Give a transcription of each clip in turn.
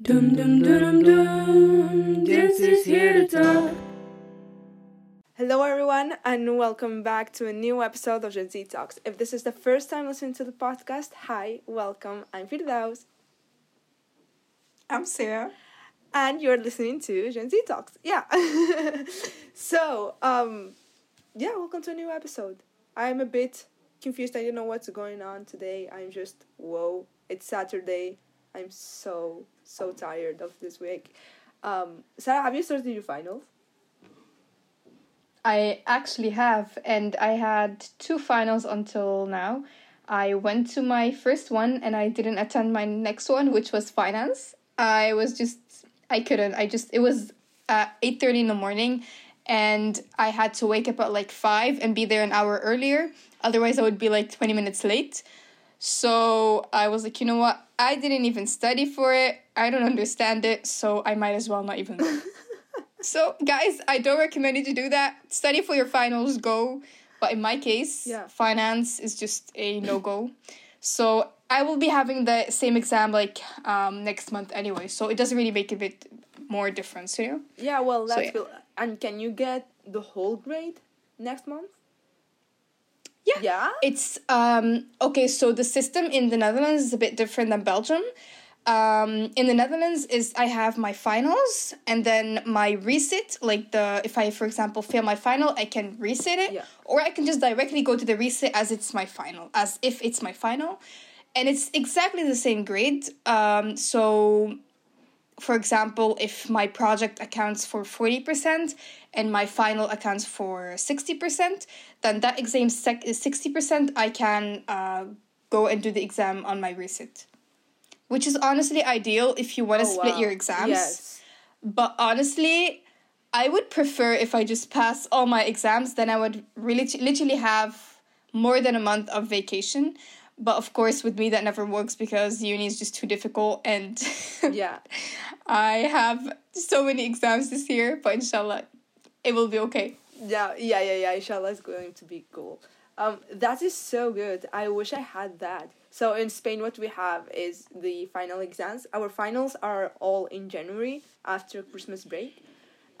Dum dum dum dum, this is here to talk. Hello everyone and welcome back to a new episode of Gen Z Talks. If this is the first time listening to the podcast, hi, welcome, I'm Firdaus. I'm Sarah. And you're listening to Gen Z Talks, yeah. So, yeah, welcome to a new episode. I'm a bit confused, I don't know what's going on today. I'm just, whoa, it's Saturday. I'm so tired of this week. Sarah, have you started your finals? I actually have, and I had two finals until now. I went to my first one, and I didn't attend my next one, which was finance. It was 8:30 in the morning, and I had to wake up at like 5 and be there an hour earlier. Otherwise, I would be like 20 minutes late. So I was like, you know what? I didn't even study for it. I don't understand it. So I might as well not even go. So guys, I don't recommend you to do that. Study for your finals, go. But in my case, Finance is just a no-go. So I will be having the same exam like next month anyway. So it doesn't really make a bit more difference, you know? Yeah, well, that's cool. And can you get the whole grade next month? Yeah. It's, okay, so the system in the Netherlands is a bit different than Belgium. In the Netherlands is I have my finals and then my resit, like if I, for example, fail my final, I can resit it. Yeah. Or I can just directly go to the resit as if it's my final. And it's exactly the same grade. So, for example, if my project accounts for 40% and my final accounts for 60%, then that exam 60%, I can go and do the exam on my resit. Which is honestly ideal if you want to split your exams. Yes. But honestly, I would prefer if I just pass all my exams, then I would really literally have more than a month of vacation. But of course, with me, that never works because uni is just too difficult. And yeah, I have so many exams this year, but inshallah, it will be okay. Yeah. Inshallah is going to be cool. That is so good. I wish I had that. So in Spain, what we have is the final exams. Our finals are all in January after Christmas break.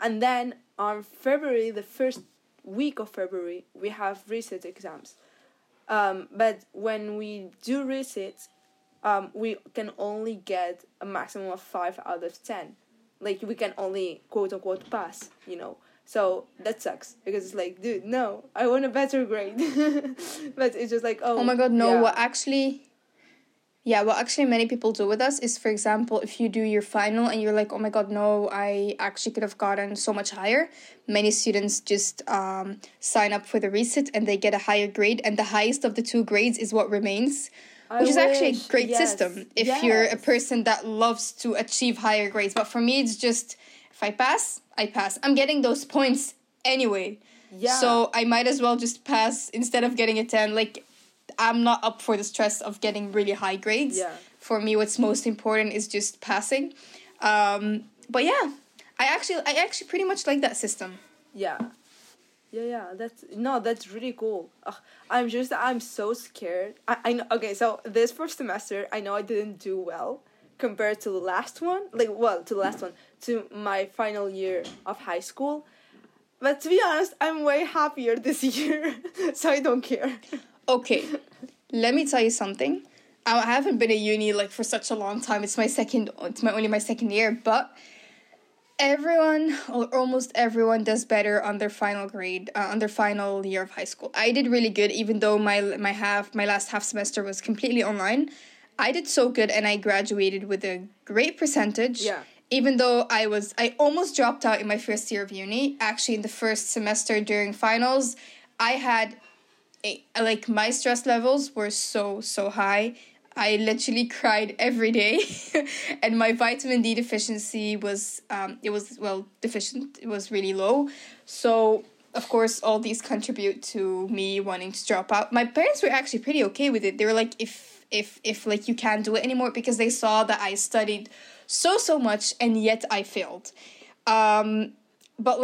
And then on February, the first week of February, we have resit exams. But when we do resits, we can only get a maximum of 5 out of 10. Like, we can only, quote-unquote, pass, you know. So that sucks because it's like, dude, no, I want a better grade. But it's just like, oh my God, no, yeah. What actually many people do with us is, for example, if you do your final and you're like, oh my God, no, I actually could have gotten so much higher. Many students just sign up for the resit and they get a higher grade. And the highest of the two grades is what remains, which is actually a great system if you're a person that loves to achieve higher grades. But for me, it's just, if I pass, I pass. I'm getting those points anyway. Yeah. So I might as well just pass instead of getting a 10. Like, I'm not up for the stress of getting really high grades. Yeah. For me, what's most important is just passing. But yeah, I actually pretty much like that system. Yeah. That's really cool. Ugh, I'm so scared. I know. Okay, so this first semester, I know I didn't do well compared to the last one. To my final year of high school. But to be honest, I'm way happier this year, so I don't care. Okay, let me tell you something. I haven't been at uni like for such a long time. It's only my second year, but everyone, or almost everyone, does better on their final grade, on their final year of high school. I did really good, even though my last half semester was completely online. I did so good, and I graduated with a great percentage. Yeah. Even though I almost dropped out in my first year of uni. Actually, in the first semester during finals, I had, my stress levels were so high. I literally cried every day. And my vitamin D deficiency was, deficient. It was really low. So, of course, all these contribute to me wanting to drop out. My parents were actually pretty okay with it. They were like, if you can't do it anymore, because they saw that I studied so much and yet I failed. But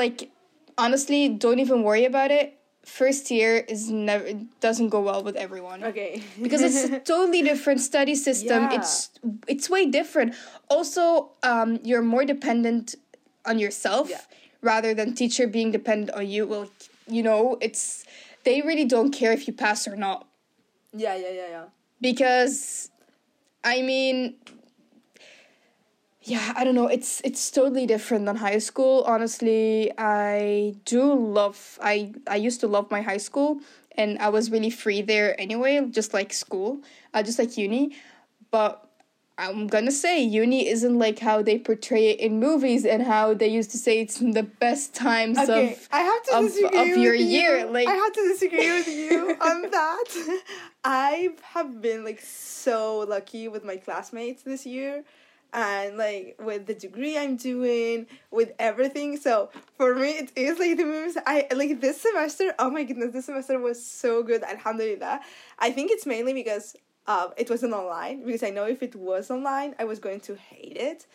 honestly, don't even worry about it. first year is never doesn't go well with everyone. Okay. Because it's a totally different study system. Yeah. It's way different. Also, you're more dependent on yourself rather than teacher being dependent on you. Well, you know, it's they really don't care if you pass or not. Yeah. Because, I mean, yeah, I don't know. It's totally different than high school. Honestly, I used to love my high school, and I was really free there anyway, just like school, just like uni. But I'm gonna say uni isn't like how they portray it in movies and how they used to say it's the best times of your year. Like, I have to disagree with you on that. I have been like so lucky with my classmates this year. And, like, with the degree I'm doing, with everything. So, for me, it is, like, the movies. This semester, oh, my goodness, this semester was so good, alhamdulillah. I think it's mainly because it wasn't online. Because I know if it was online, I was going to hate it.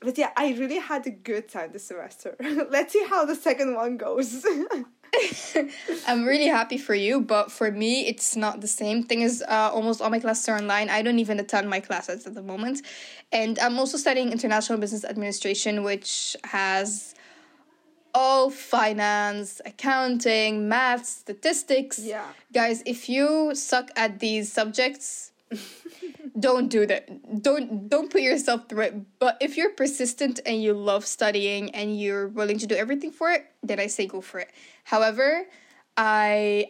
But, yeah, I really had a good time this semester. Let's see how the second one goes. I'm really happy for you, but for me, it's not the same thing as almost all my classes are online. I don't even attend my classes at the moment. And I'm also studying International Business Administration, which has all finance, accounting, math, statistics. Yeah. Guys, if you suck at these subjects, don't do that. Don't put yourself through it. But if you're persistent and you love studying and you're willing to do everything for it, then I say go for it. However, I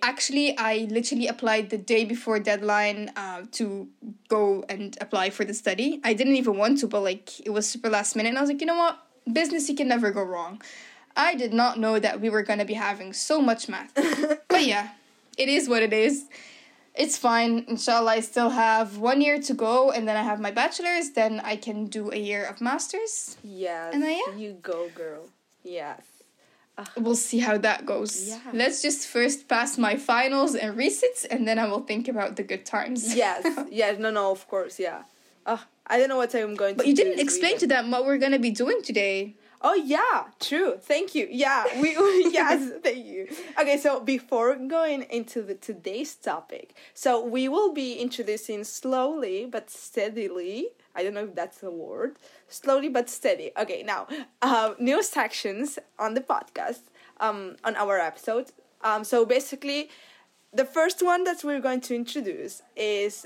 literally applied the day before deadline to go and apply for the study. I didn't even want to, but like it was super last minute. And I was like, you know what? Business, you can never go wrong. I did not know that we were going to be having so much math. But yeah, it is what it is. It's fine, inshallah. I still have 1 year to go, and then I have my bachelor's, then I can do a year of master's. Yes, and you go, girl. Yes. We'll see how that goes. Yeah. Let's just first pass my finals and resits, and then I will think about the good times. Yes, no, of course, yeah. I don't know what I'm going to do. But you didn't explain to them what we're going to be doing today. Oh, yeah, true. Thank you. Yeah, yes, thank you. Okay, so before going into today's topic, so we will be introducing slowly but steadily, I don't know if that's the word, slowly but steady. Okay, now, new sections on the podcast, on our episode. So basically, the first one that we're going to introduce is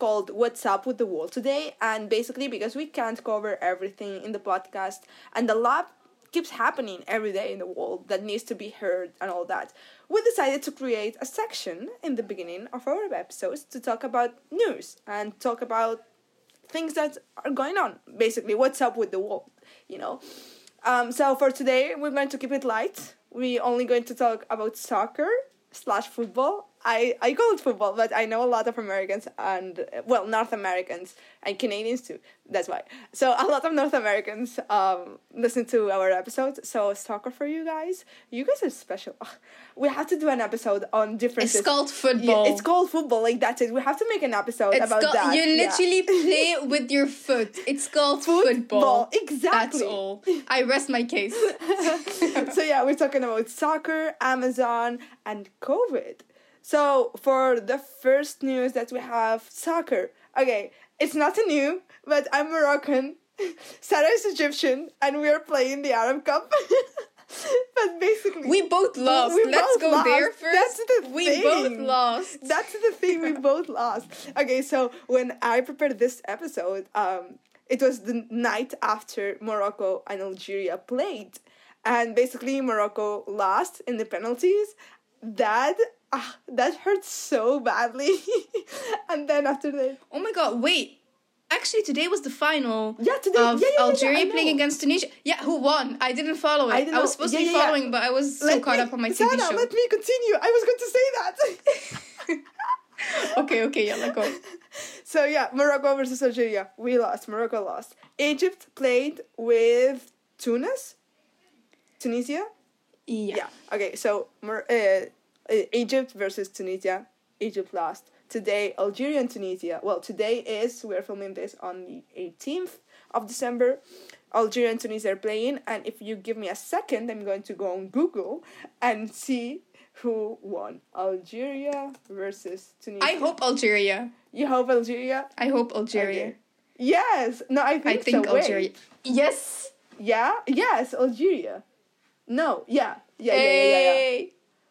called What's Up With The World Today. And basically because we can't cover everything in the podcast and a lot keeps happening every day in the world that needs to be heard and all that, we decided to create a section in the beginning of our episodes to talk about news and talk about things that are going on. Basically, what's up with the world, you know? So for today, we're going to keep it light. We're only going to talk about soccer / football. I call it football, but I know a lot of Americans and, well, North Americans and Canadians too. That's why. So a lot of North Americans listen to our episodes. So soccer for you guys. You guys are special. We have to do an episode on differences. It's called football. Yeah, it's called football. Like, that's it. We have to make an episode about that. You literally play with your foot. It's called football. Exactly. That's all. I rest my case. So yeah, we're talking about soccer, Amazon, and COVID. So, for the first news that we have, soccer. Okay, it's not new, but I'm Moroccan, Sarah is Egyptian, and we are playing the Arab Cup. But basically, we both lost. Let's go there first. That's the thing, we both lost. Okay, so when I prepared this episode, it was the night after Morocco and Algeria played. And basically, Morocco lost in the penalties. That hurt so badly. And then after that, oh my god, wait. Actually, today was the final of Algeria playing against Tunisia. Yeah, who won? I didn't follow it. I was supposed to be following, but I was caught up on my TV show. Let me continue. I was going to say that. Okay, yeah, let go. So yeah, Morocco versus Algeria. We lost. Morocco lost. Egypt played with Tunisia? Yeah. Okay, so Egypt versus Tunisia. Egypt lost. Today, Algeria and Tunisia. Well, we are filming this on the 18th of December. Algeria and Tunisia are playing. And if you give me a second, I'm going to go on Google and see who won? Algeria versus Tunisia. I hope Algeria. You hope Algeria? I hope Algeria. Okay. Yes. No, I think so. Algeria. Wait. Yes. Yeah? Yes, Algeria. No. Yeah. Yeah.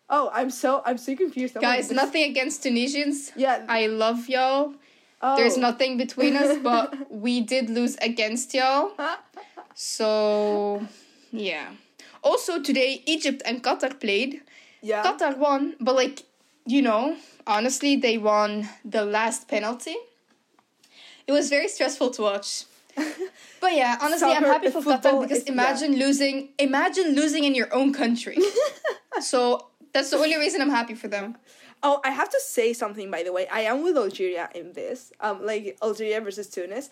Oh, I'm so confused. Guys, nothing against Tunisians. Yeah. I love y'all. Oh. There's nothing between us, but we did lose against y'all. So, yeah. Also, today, Egypt and Qatar played. Yeah. Qatar won, but, like, you know, honestly, they won the last penalty. It was very stressful to watch. But, yeah, honestly, I'm happy for Qatar because imagine losing in your own country. So, that's the only reason I'm happy for them. Oh, I have to say something, by the way. I am with Algeria in this. Like, Algeria versus Tunis.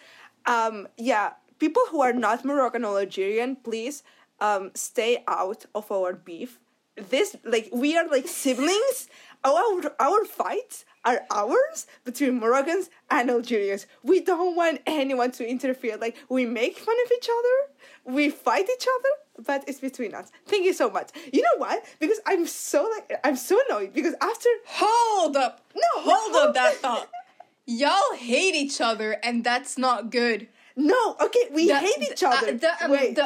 Yeah, people who are not Moroccan or Algerian, please stay out of our beef. This, like, we are, like, siblings. Our fights are ours between Moroccans and Algerians. We don't want anyone to interfere. Like, we make fun of each other. We fight each other. But it's between us. Thank you so much. You know why? Because I'm so annoyed. Because after... Hold up that thought. Y'all hate each other, and that's not good. No, okay, we hate each other. Wait.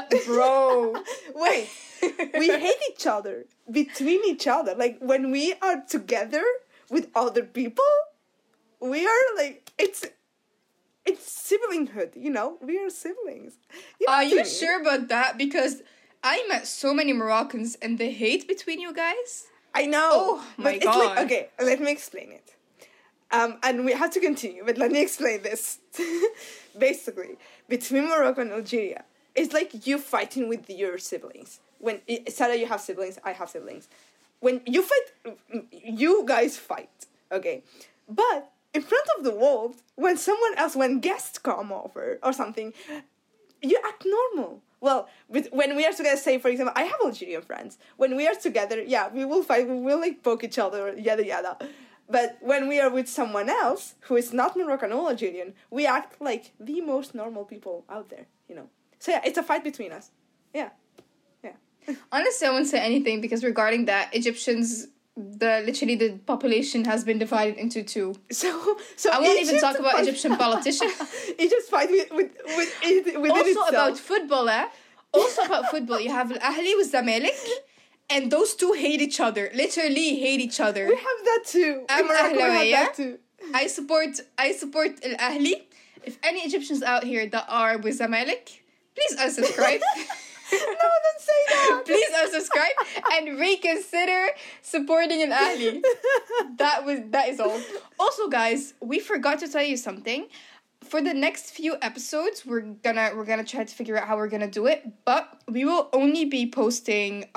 We hate each other between each other. Like, when we are together with other people, we are, like, it's siblinghood, you know? We are siblings. You know, are you sure about that? Because I met so many Moroccans, and the hate between you guys? I know. Oh, my God. It's like, okay, let me explain it. And we have to continue, but let me explain this. Basically, between Morocco and Algeria, it's like you fighting with your siblings. When Sarah, you have siblings, I have siblings. When you fight, you guys fight, okay? But in front of the world, when someone else, when guests come over or something, you act normal. Well, when we are together, say, for example, I have Algerian friends. When we are together, yeah, we will fight, we will, like, poke each other, yada, yada. But when we are with someone else who is not Moroccan or Algerian, we act like the most normal people out there, you know. So, yeah, it's a fight between us. Yeah. Honestly, I won't say anything because regarding that, Egyptians, the population has been divided into two. So I won't even talk about Egyptian politicians. Egypt's fight within also itself. About football, eh? Also about football. You have Al-Ahli with Zamalek. And those two hate each other. Literally hate each other. We have that too. I'm Ahlawiya. That too. I support Al-Ahli. If any Egyptians out here that are with Zamalek, please unsubscribe. No, don't say that. Please unsubscribe and reconsider supporting Al-Ahli. That is all. Also, guys, we forgot to tell you something. For the next few episodes, we're gonna try to figure out how we're gonna do it, but we will only be posting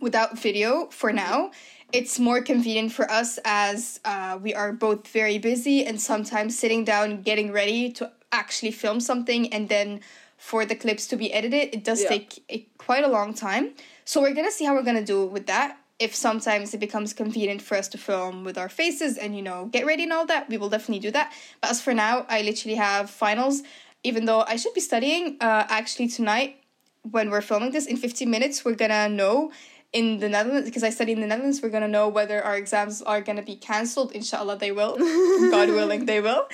without video for now. It's more convenient for us as we are both very busy and sometimes sitting down, getting ready to actually film something, and then for the clips to be edited, it does take quite a long time. So we're gonna see how we're gonna do with that. If sometimes it becomes convenient for us to film with our faces and, you know, get ready and all that, we will definitely do that. But as for now, I literally have finals, even though I should be studying. Actually, tonight, when we're filming this, in 15 minutes, we're going to know in the Netherlands, because I study in the Netherlands, we're going to know whether our exams are going to be cancelled. Inshallah, they will. God willing, they will.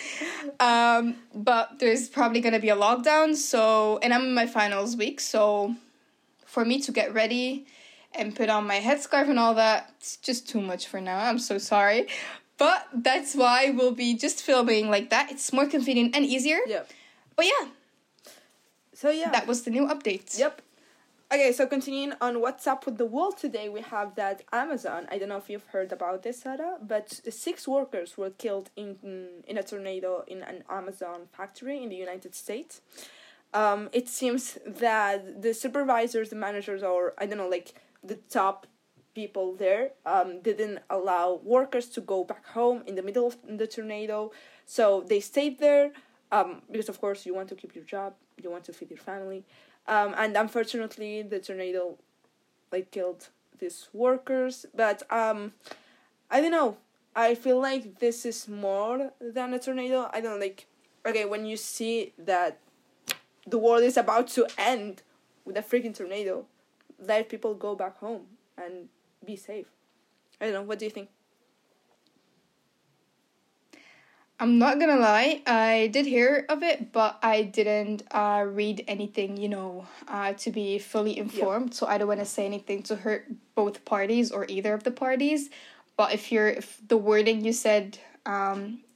But there's probably going to be a lockdown. So, and I'm in my finals week. So for me to get ready and put on my headscarf and all that, it's just too much for now. I'm so sorry. But that's why we'll be just filming like that. It's more convenient and easier. Yep. But yeah. So yeah. That was the new update. Yep. Okay, so continuing on what's up with the world today, we have that Amazon, I don't know if you've heard about this, Sarah, but 6 workers were killed in a tornado in an Amazon factory in the United States. It seems that the supervisors, the managers, or I don't know, like, the top people there didn't allow workers to go back home in the middle of the tornado. So they stayed there because, of course, you want to keep your job. You want to feed your family. And unfortunately, the tornado, like, killed these workers. But I don't know. I feel like this is more than a tornado. I don't know, like, okay, when you see that the world is about to end with a freaking tornado, let people go back home and be safe. I don't know. What do you think? I'm not gonna lie, I did hear of it, but I didn't read anything, to be fully informed. Yeah. So I don't want to say anything to hurt both parties or either of the parties. But if the wording you said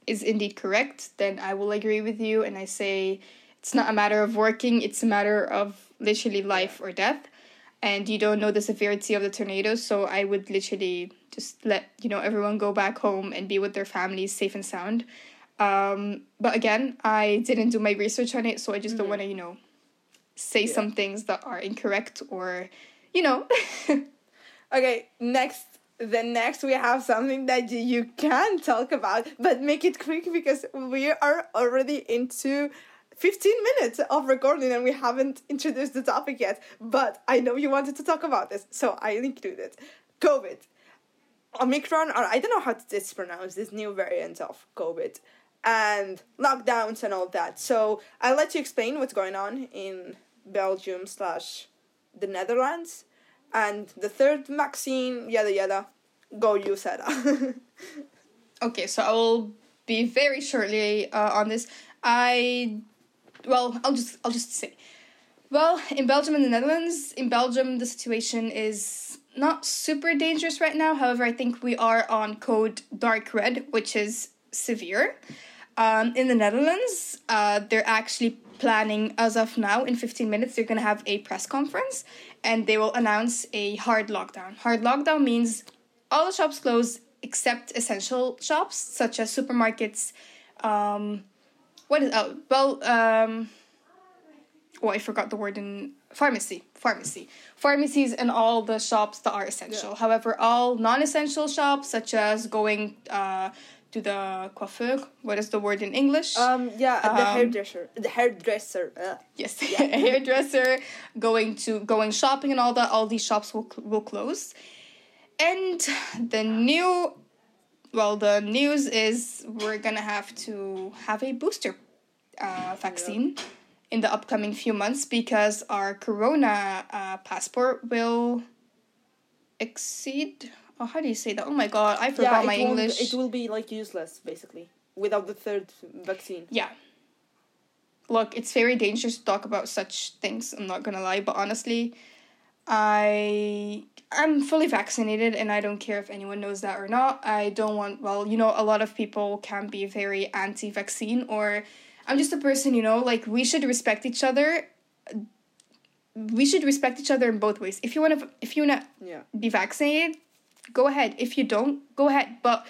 is indeed correct, then I will agree with you. And I say it's not a matter of working, it's a matter of literally life or death. And you don't know the severity of the tornado, so I would literally just let, everyone go back home and be with their families safe and sound. But again, I didn't do my research on it, so I just don't want to, say some things that are incorrect or, Okay, next. Then next we have something that you can talk about, but make it quick because we are already into 15 minutes of recording and we haven't introduced the topic yet, but I know you wanted to talk about this, so I included COVID. Omicron, or I don't know how to dispronounce this new variant of COVID, and lockdowns and all that. So I'll let you explain what's going on in Belgium/the Netherlands, and the third vaccine, yada yada. Go you, Sarah. Okay, so I will be very shortly on this. I'll just say. Well, in Belgium and the Netherlands, in Belgium, the situation is not super dangerous right now. However, I think we are on code dark red, which is severe. In the Netherlands, they're actually planning, as of now, in 15 minutes, they're going to have a press conference and they will announce a hard lockdown. Hard lockdown means all the shops close except essential shops, such as supermarkets, pharmacies and all the shops that are essential. Yeah. However, all non-essential shops, such as going to the coiffeur, what is the word in English? The hairdresser. The hairdresser. Yes, yeah. Hairdresser. Going shopping and all that. All these shops will close, and the new. Well, the news is we're going to have a booster vaccine in the upcoming few months because our corona passport will exceed... Oh, how do you say that? Oh my God, I forgot my English. It will be useless, basically, without the third vaccine. Yeah. Look, it's very dangerous to talk about such things, I'm not going to lie, but honestly, I'm fully vaccinated and I don't care if anyone knows that or not. I don't want... Well, a lot of people can be very anti-vaccine or... I'm just a person, we should respect each other. We should respect each other in both ways. If you wanna be vaccinated, go ahead. If you don't, go ahead. But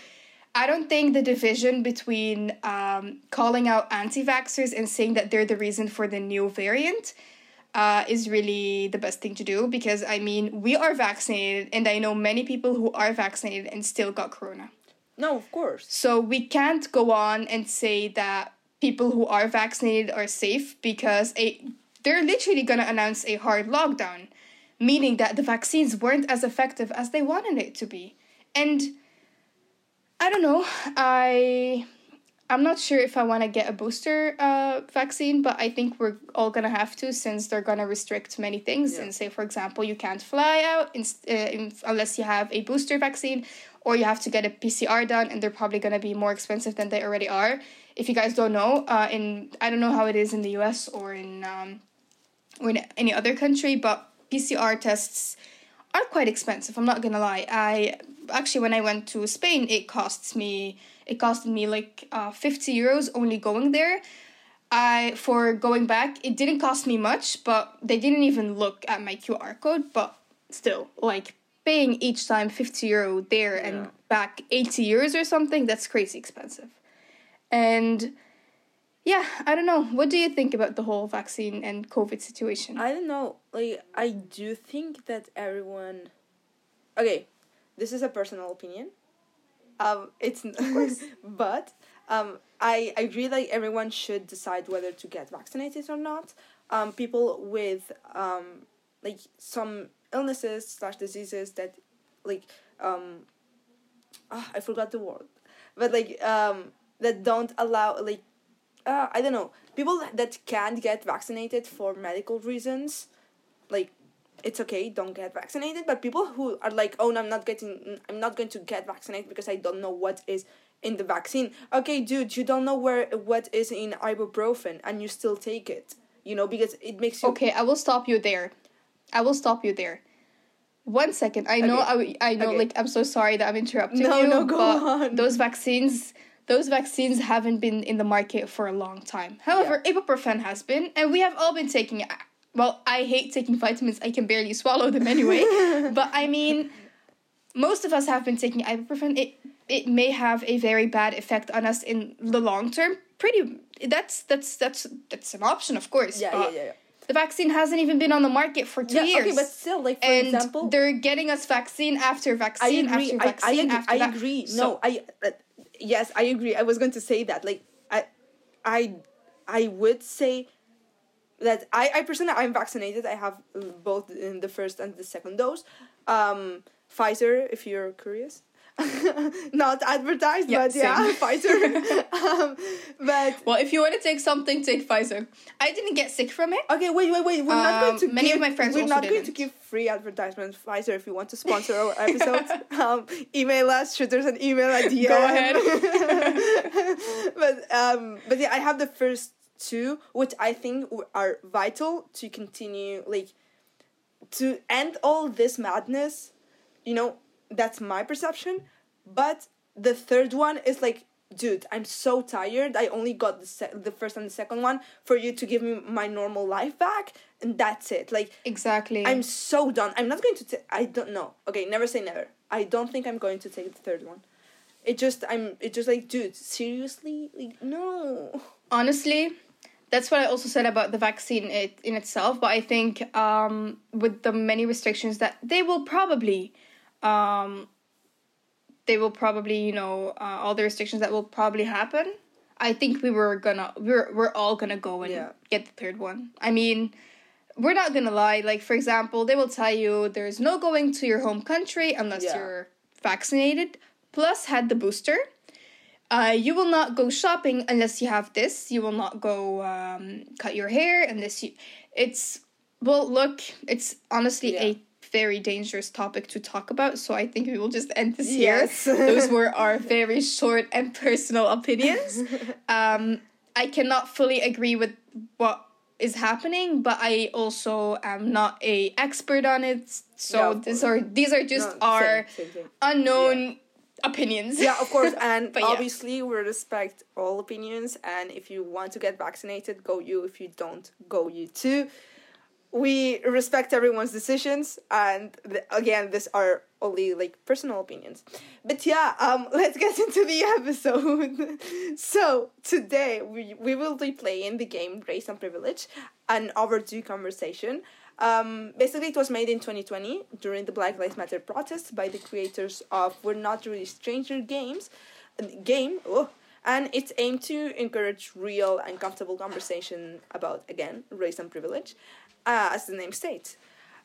I don't think the division between calling out anti-vaxxers and saying that they're the reason for the new variant... is really the best thing to do because, we are vaccinated and I know many people who are vaccinated and still got corona. No, of course. So we can't go on and say that people who are vaccinated are safe because they're literally going to announce a hard lockdown, meaning that the vaccines weren't as effective as they wanted it to be. And I don't know, I'm not sure if I want to get a booster vaccine, but I think we're all going to have to since they're going to restrict many things and say, for example, you can't fly out unless you have a booster vaccine or you have to get a PCR done and they're probably going to be more expensive than they already are. If you guys don't know, I don't know how it is in the US or in any other country, but PCR tests are quite expensive. I'm not going to lie. Actually, when I went to Spain, it costed me like 50 euros only going there. For going back, it didn't cost me much, but they didn't even look at my QR code. But still, paying each time 50 euro there and back 80 euros or something, that's crazy expensive. And I don't know. What do you think about the whole vaccine and COVID situation? I don't know. I do think that everyone... Okay, this is a personal opinion. It's of course, but I agree. Everyone should decide whether to get vaccinated or not. People with some illnesses / diseases that I forgot the word, but that don't allow I don't know, people that can't get vaccinated for medical reasons, it's okay, don't get vaccinated. But people who are like, oh, no, I'm not going to get vaccinated because I don't know what is in the vaccine. Okay, dude, you don't know what is in ibuprofen and you still take it, you know, because it makes you... Okay, I will stop you there. 1 second. I know, okay. Like, I'm so sorry that I'm interrupting you. No, go on. Those vaccines haven't been in the market for a long time. However, yeah. Ibuprofen has been, and we have all been taking it. Well, I hate taking vitamins. I can barely swallow them anyway. But, I mean, most of us have been taking ibuprofen. It may have a very bad effect on us in the long term. That's an option, of course. Yeah. The vaccine hasn't even been on the market for two years. Okay, but still, like, for example... they're getting us vaccine after vaccine after vaccine after vaccine. I agree. Yes, I agree. I was going to say that. Like, I would say... that I personally, I'm vaccinated. I have both in the first and the second dose. Pfizer, if you're curious. Not advertised, yeah, but same. Yeah, Pfizer. Well, if you want to take something, take Pfizer. I didn't get sick from it. Okay, wait. We're not going to give... Many of my friends also didn't. We're not going to give free advertisements. Pfizer, if you want to sponsor our episodes, email us. Shoot us an email at DM. Go ahead. But yeah, I have the first two, which I think are vital to continue, like, to end all this madness, you know. That's my perception. But the third one is like, dude, I'm so tired. I only got the first and the second one for you to give me my normal life back, and that's it. Like, exactly, I'm so done. I'm not going to I don't know. Okay, never say never. I don't think I'm going to take the third one. It's just like, dude, seriously? Like, no. Honestly, that's what I also said about the vaccine in itself. But I think with the many restrictions that all the restrictions that will probably happen, I think we're all gonna go and get the third one. I mean, we're not gonna lie. Like, for example, they will tell you there's no going to your home country unless you're vaccinated, plus had the booster. You will not go shopping unless you have this. You will not go cut your hair unless you... It's honestly a very dangerous topic to talk about. So I think we will just end this year. Those were our very short and personal opinions. I cannot fully agree with what is happening, but I also am not an expert on it. So these are just our unknown... Yeah. Opinions. Yeah, of course. And obviously we respect all opinions, and if you want to get vaccinated, go you. If you don't, go you too. We respect everyone's decisions, and again, these are only like personal opinions. But let's get into the episode. So today we will be playing the game Race and Privilege, an overdue conversation. Basically, it was made in 2020 during the Black Lives Matter protests by the creators of We're Not Really Stranger and it's aimed to encourage real and comfortable conversation about, again, race and privilege, as the name states.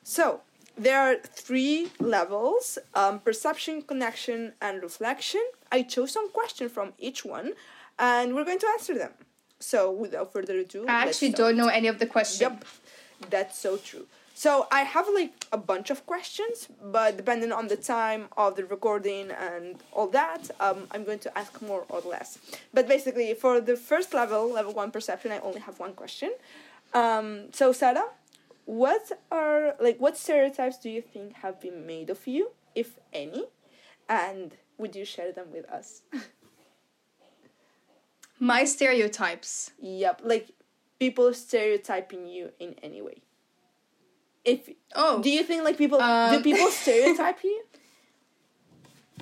So, there are three levels, perception, connection, and reflection. I chose some question from each one, and we're going to answer them. So, without further ado... I actually don't know any of the questions. Yep. That's so true. So I have like a bunch of questions, but depending on the time of the recording and all that, I'm going to ask more or less. But basically, for the first level, level 1 perception, I only have one question. So Sarah, what stereotypes do you think have been made of you, if any, and would you share them with us? My stereotypes. Yep, like people stereotyping you in any way. Do you think like people stereotype you?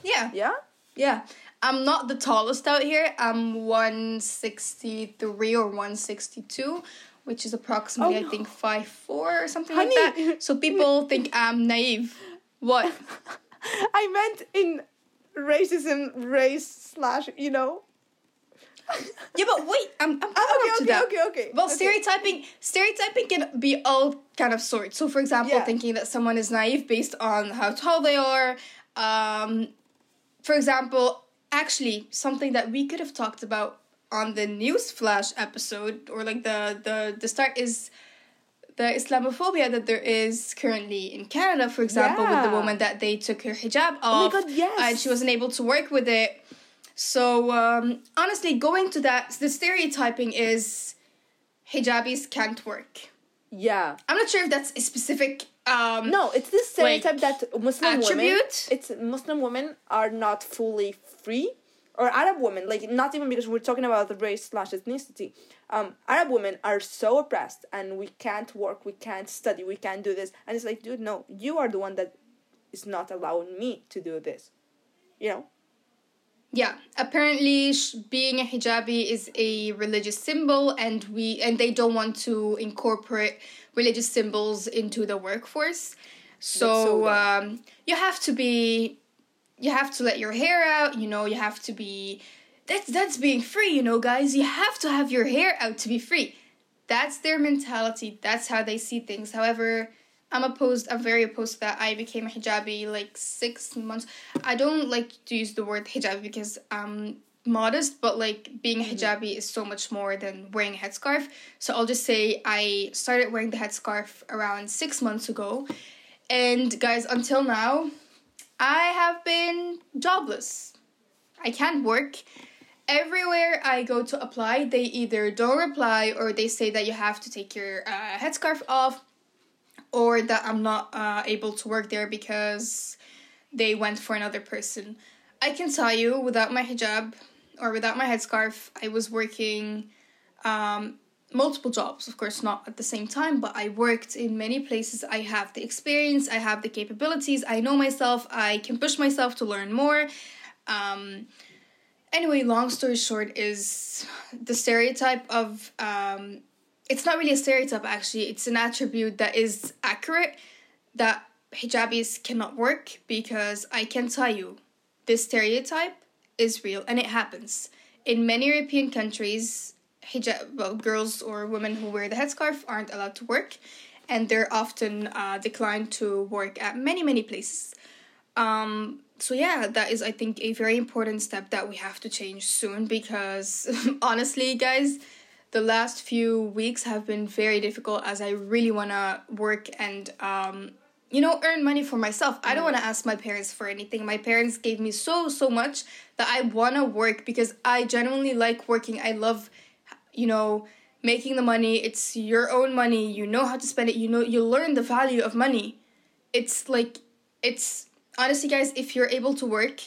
Yeah. Yeah? Yeah. I'm not the tallest out here. I'm 163 or 162, which is approximately I think 5'4" or something like that. So people think I'm naive. What? I meant in racism, race, you know. Yeah, but wait, I'm coming to that. Okay. Well, stereotyping can be all kind of sorts. So, for example, thinking that someone is naive based on how tall they are. For example, actually, something that we could have talked about on the Newsflash episode, or like the start, is the Islamophobia that there is currently in Canada, for example, with the woman that they took her hijab off. Oh my God, yes. And she wasn't able to work with it. So, honestly, going to that, the stereotyping is hijabis can't work. Yeah. I'm not sure if that's a specific... no, it's this stereotype that Muslim women... It's Muslim women are not fully free. Or Arab women, like, not even because we're talking about the race / ethnicity. Arab women are so oppressed, and we can't work, we can't study, we can't do this. And it's like, dude, no, you are the one that is not allowing me to do this. You know? Yeah, apparently being a hijabi is a religious symbol, and they don't want to incorporate religious symbols into the workforce. So you have to be, you have to let your hair out, you know, you have to be, that's being free, you know, guys, you have to have your hair out to be free. That's their mentality, that's how they see things. However, I'm very opposed to that. I became a hijabi, 6 months. I don't like to use the word hijabi because I'm modest, but, being a hijabi is so much more than wearing a headscarf. So I'll just say I started wearing the headscarf around 6 months ago. And, guys, until now, I have been jobless. I can't work. Everywhere I go to apply, they either don't reply or they say that you have to take your headscarf off, or that I'm not able to work there because they went for another person. I can tell you, without my hijab or without my headscarf, I was working multiple jobs. Of course, not at the same time, but I worked in many places. I have the experience, I have the capabilities, I know myself, I can push myself to learn more. Anyway, long story short is the stereotype of... it's not really a stereotype, actually. It's an attribute that is accurate, that hijabis cannot work, because I can tell you, this stereotype is real, and it happens. In many European countries, girls or women who wear the headscarf aren't allowed to work, and they're often declined to work at many, many places. So yeah, that is, I think, a very important step that we have to change soon, because honestly, guys... The last few weeks have been very difficult, as I really want to work and, earn money for myself. I don't want to ask my parents for anything. My parents gave me so much that I want to work because I genuinely like working. I love, making the money. It's your own money. You know how to spend it. You learn the value of money. It's honestly, guys, if you're able to work,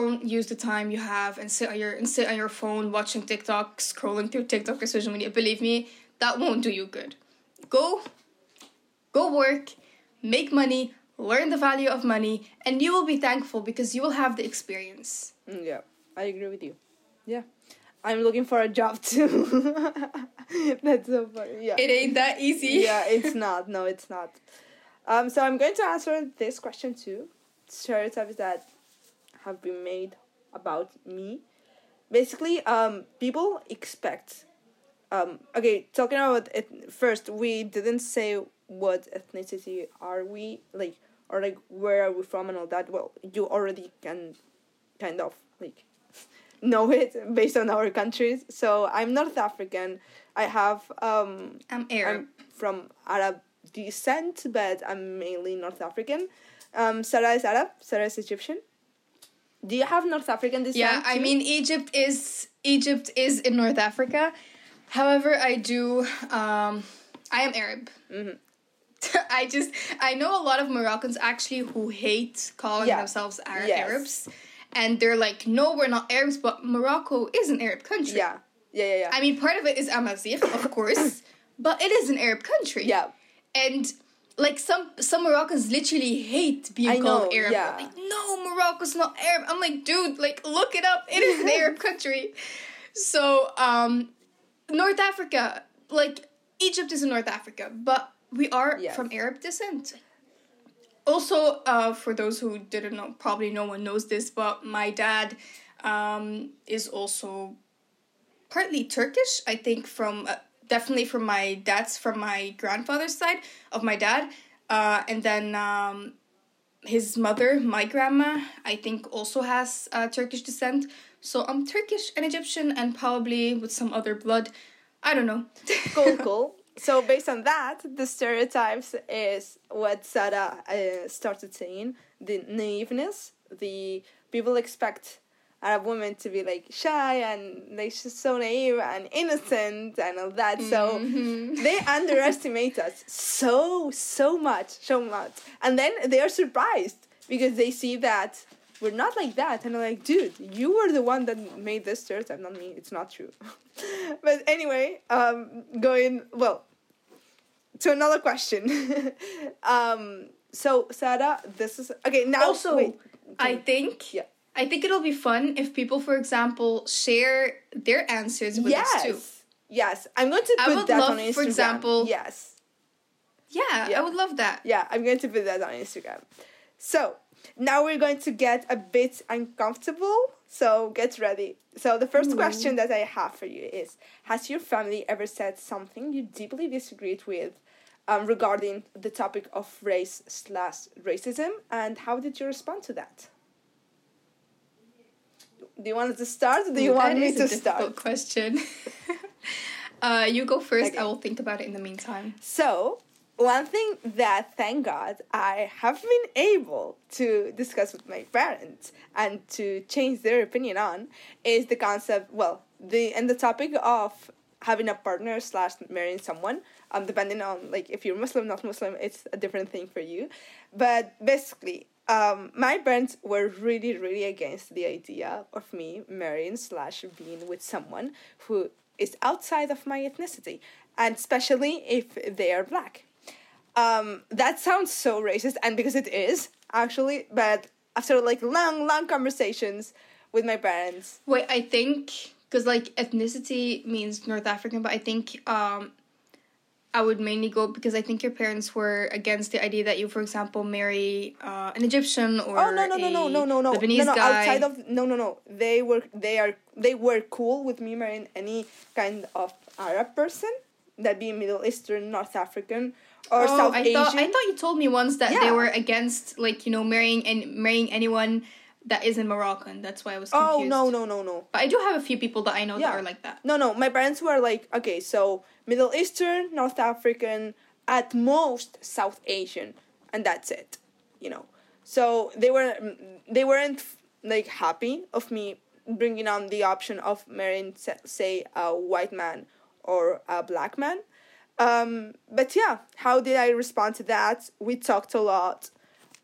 don't use the time you have and sit on your phone watching TikTok, scrolling through TikTok or social media. Believe me, that won't do you good. Go work, make money, learn the value of money, and you will be thankful because you will have the experience. Yeah, I agree with you. Yeah. I'm looking for a job too. That's so funny. Yeah. It ain't that easy. Yeah, it's not. No, it's not. So I'm going to answer this question too. Stereotypes that have been made about me. Basically, people expect... talking about it first, we didn't say what ethnicity are we, or where are we from and all that. Well, you already can kind of, know it based on our countries. So, I'm North African. I have... I'm Arab. I'm from Arab descent, but I'm mainly North African. Sarah is Arab. Sarah is Egyptian. Do you have North African descent? Yeah, I mean, Egypt is in North Africa. However, I am Arab. Mm-hmm. I know a lot of Moroccans actually who hate calling themselves Arabs. And they're like, no, we're not Arabs, but Morocco is an Arab country. Yeah. I mean, part of it is Amazigh, of course, but it is an Arab country. Yeah. And... some Moroccans literally hate being called Arab. Yeah. No, Morocco's not Arab. I'm like, dude, look it up. It is an Arab country. So, North Africa, Egypt is in North Africa, but we are from Arab descent. Also, for those who didn't know, probably no one knows this, but my dad is also partly Turkish, I think, definitely from my grandfather's side of my dad. And then his mother, my grandma, I think also has Turkish descent. So I'm Turkish and Egyptian and probably with some other blood. I don't know. Cool. So based on that, the stereotypes is what Sarah started saying, the naiveness, the people expect Arab women to be like shy and like she's so naive and innocent and all that. So they underestimate us so much. And then they are surprised because they see that we're not like that. And I'm like, dude, you were the one that made this stereotype, not me. It's not true. But anyway, to another question. So Sarah, this is okay now. Also, I think it'll be fun if people, for example, share their answers with us too. Yes, I'm going to put that on Instagram. For example, yes. Yeah, I would love that. Yeah, I'm going to put that on Instagram. So now we're going to get a bit uncomfortable. So get ready. So the first question that I have for you is: has your family ever said something you deeply disagreed with, regarding the topic of race/racism, and how did you respond to that? Do you want to start or do you want me to start? That is a difficult question. You go first. Okay. I will think about it in the meantime. So, one thing that, thank God, I have been able to discuss with my parents and to change their opinion on is the concept, the topic of having a partner / marrying someone, depending on, like, if you're Muslim, not Muslim, it's a different thing for you. But basically, my parents were really, really against the idea of me marrying / being with someone who is outside of my ethnicity, and especially if they are black. That sounds so racist, and because it is, actually, but after, like, long conversations with my parents... Wait, I think, because, like, ethnicity means North African, but I think... I would mainly go because I think your parents were against the idea that you, for example, marry an Egyptian or a Lebanese guy. They were cool with me marrying any kind of Arab person, that be Middle Eastern, North African, or South Asian. I thought you told me once that they were against, like, you know, marrying anyone that isn't Moroccan. That's why I was confused. No. But I do have a few people that I know that are like that. No. My parents were like, okay, so Middle Eastern, North African, at most South Asian, and that's it, you know. So they weren't like happy of me bringing on the option of marrying, say, a white man or a black man. But yeah, how did I respond to that? We talked a lot.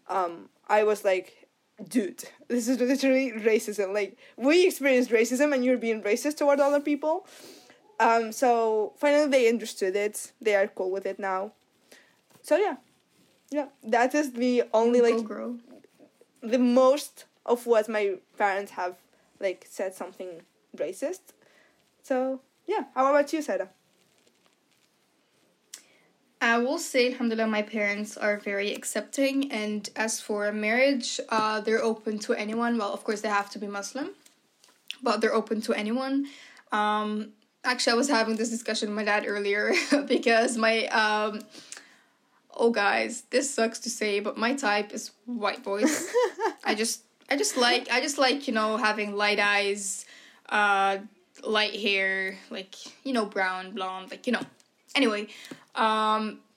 I was like, dude, this is literally racism. Like, we experienced racism and you're being racist toward other people. So finally they understood it. They are cool with it now. So yeah. Yeah. That is the only the most of what my parents have, like, said something racist. So yeah. How about you, Sarah? I will say, alhamdulillah, my parents are very accepting. And as for marriage, they're open to anyone. Well, of course, they have to be Muslim, but they're open to anyone. Actually, I was having this discussion with my dad earlier because my... guys, this sucks to say, but my type is white boys. I just like, you know, having light eyes, light hair, like, you know, brown, blonde, like, you know. Anyway...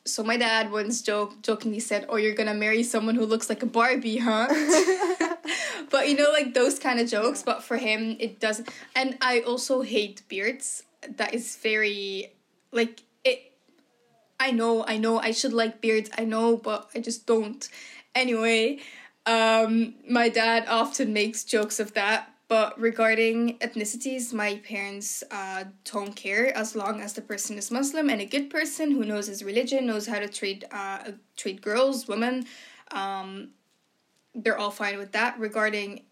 So my dad once jokingly said, "Oh, you're gonna marry someone who looks like a Barbie, huh?" But, you know, like those kind of jokes. But for him, it doesn't. And I also hate beards. That is very, like, it. I know. I should like beards. I know, but I just don't. Anyway, my dad often makes jokes of that. But regarding ethnicities, my parents don't care as long as the person is Muslim and a good person who knows his religion, knows how to treat girls, women. They're all fine with that. Regarding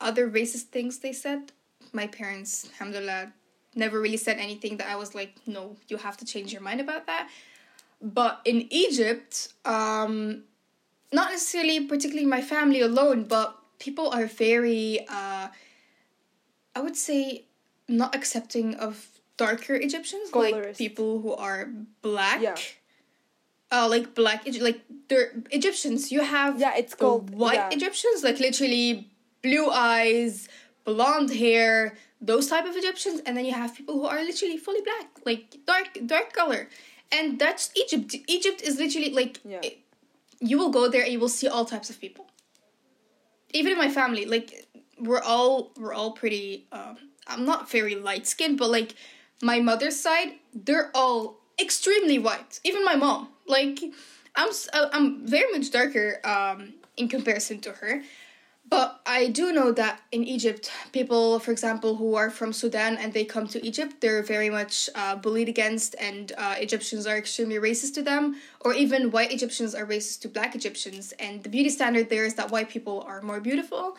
other racist things they said, my parents, alhamdulillah, never really said anything that I was like, no, you have to change your mind about that. But in Egypt, not necessarily particularly my family alone, but people are very... I would say not accepting of darker Egyptians, colorist. Like people who are black. Yeah. Like black, like they're Egyptians. You have it's called white Egyptians, like literally blue eyes, blonde hair, those type of Egyptians, and then you have people who are literally fully black, like dark color. And that's Egypt. Egypt is literally like, you will go there and you will see all types of people. Even in my family, like, we're all pretty, I'm not very light-skinned, but like, my mother's side, they're all extremely white. Even my mom, like, I'm very much darker in comparison to her. But I do know that in Egypt, people, for example, who are from Sudan and they come to Egypt, they're very much bullied against, and Egyptians are extremely racist to them, or even white Egyptians are racist to black Egyptians. And the beauty standard there is that white people are more beautiful,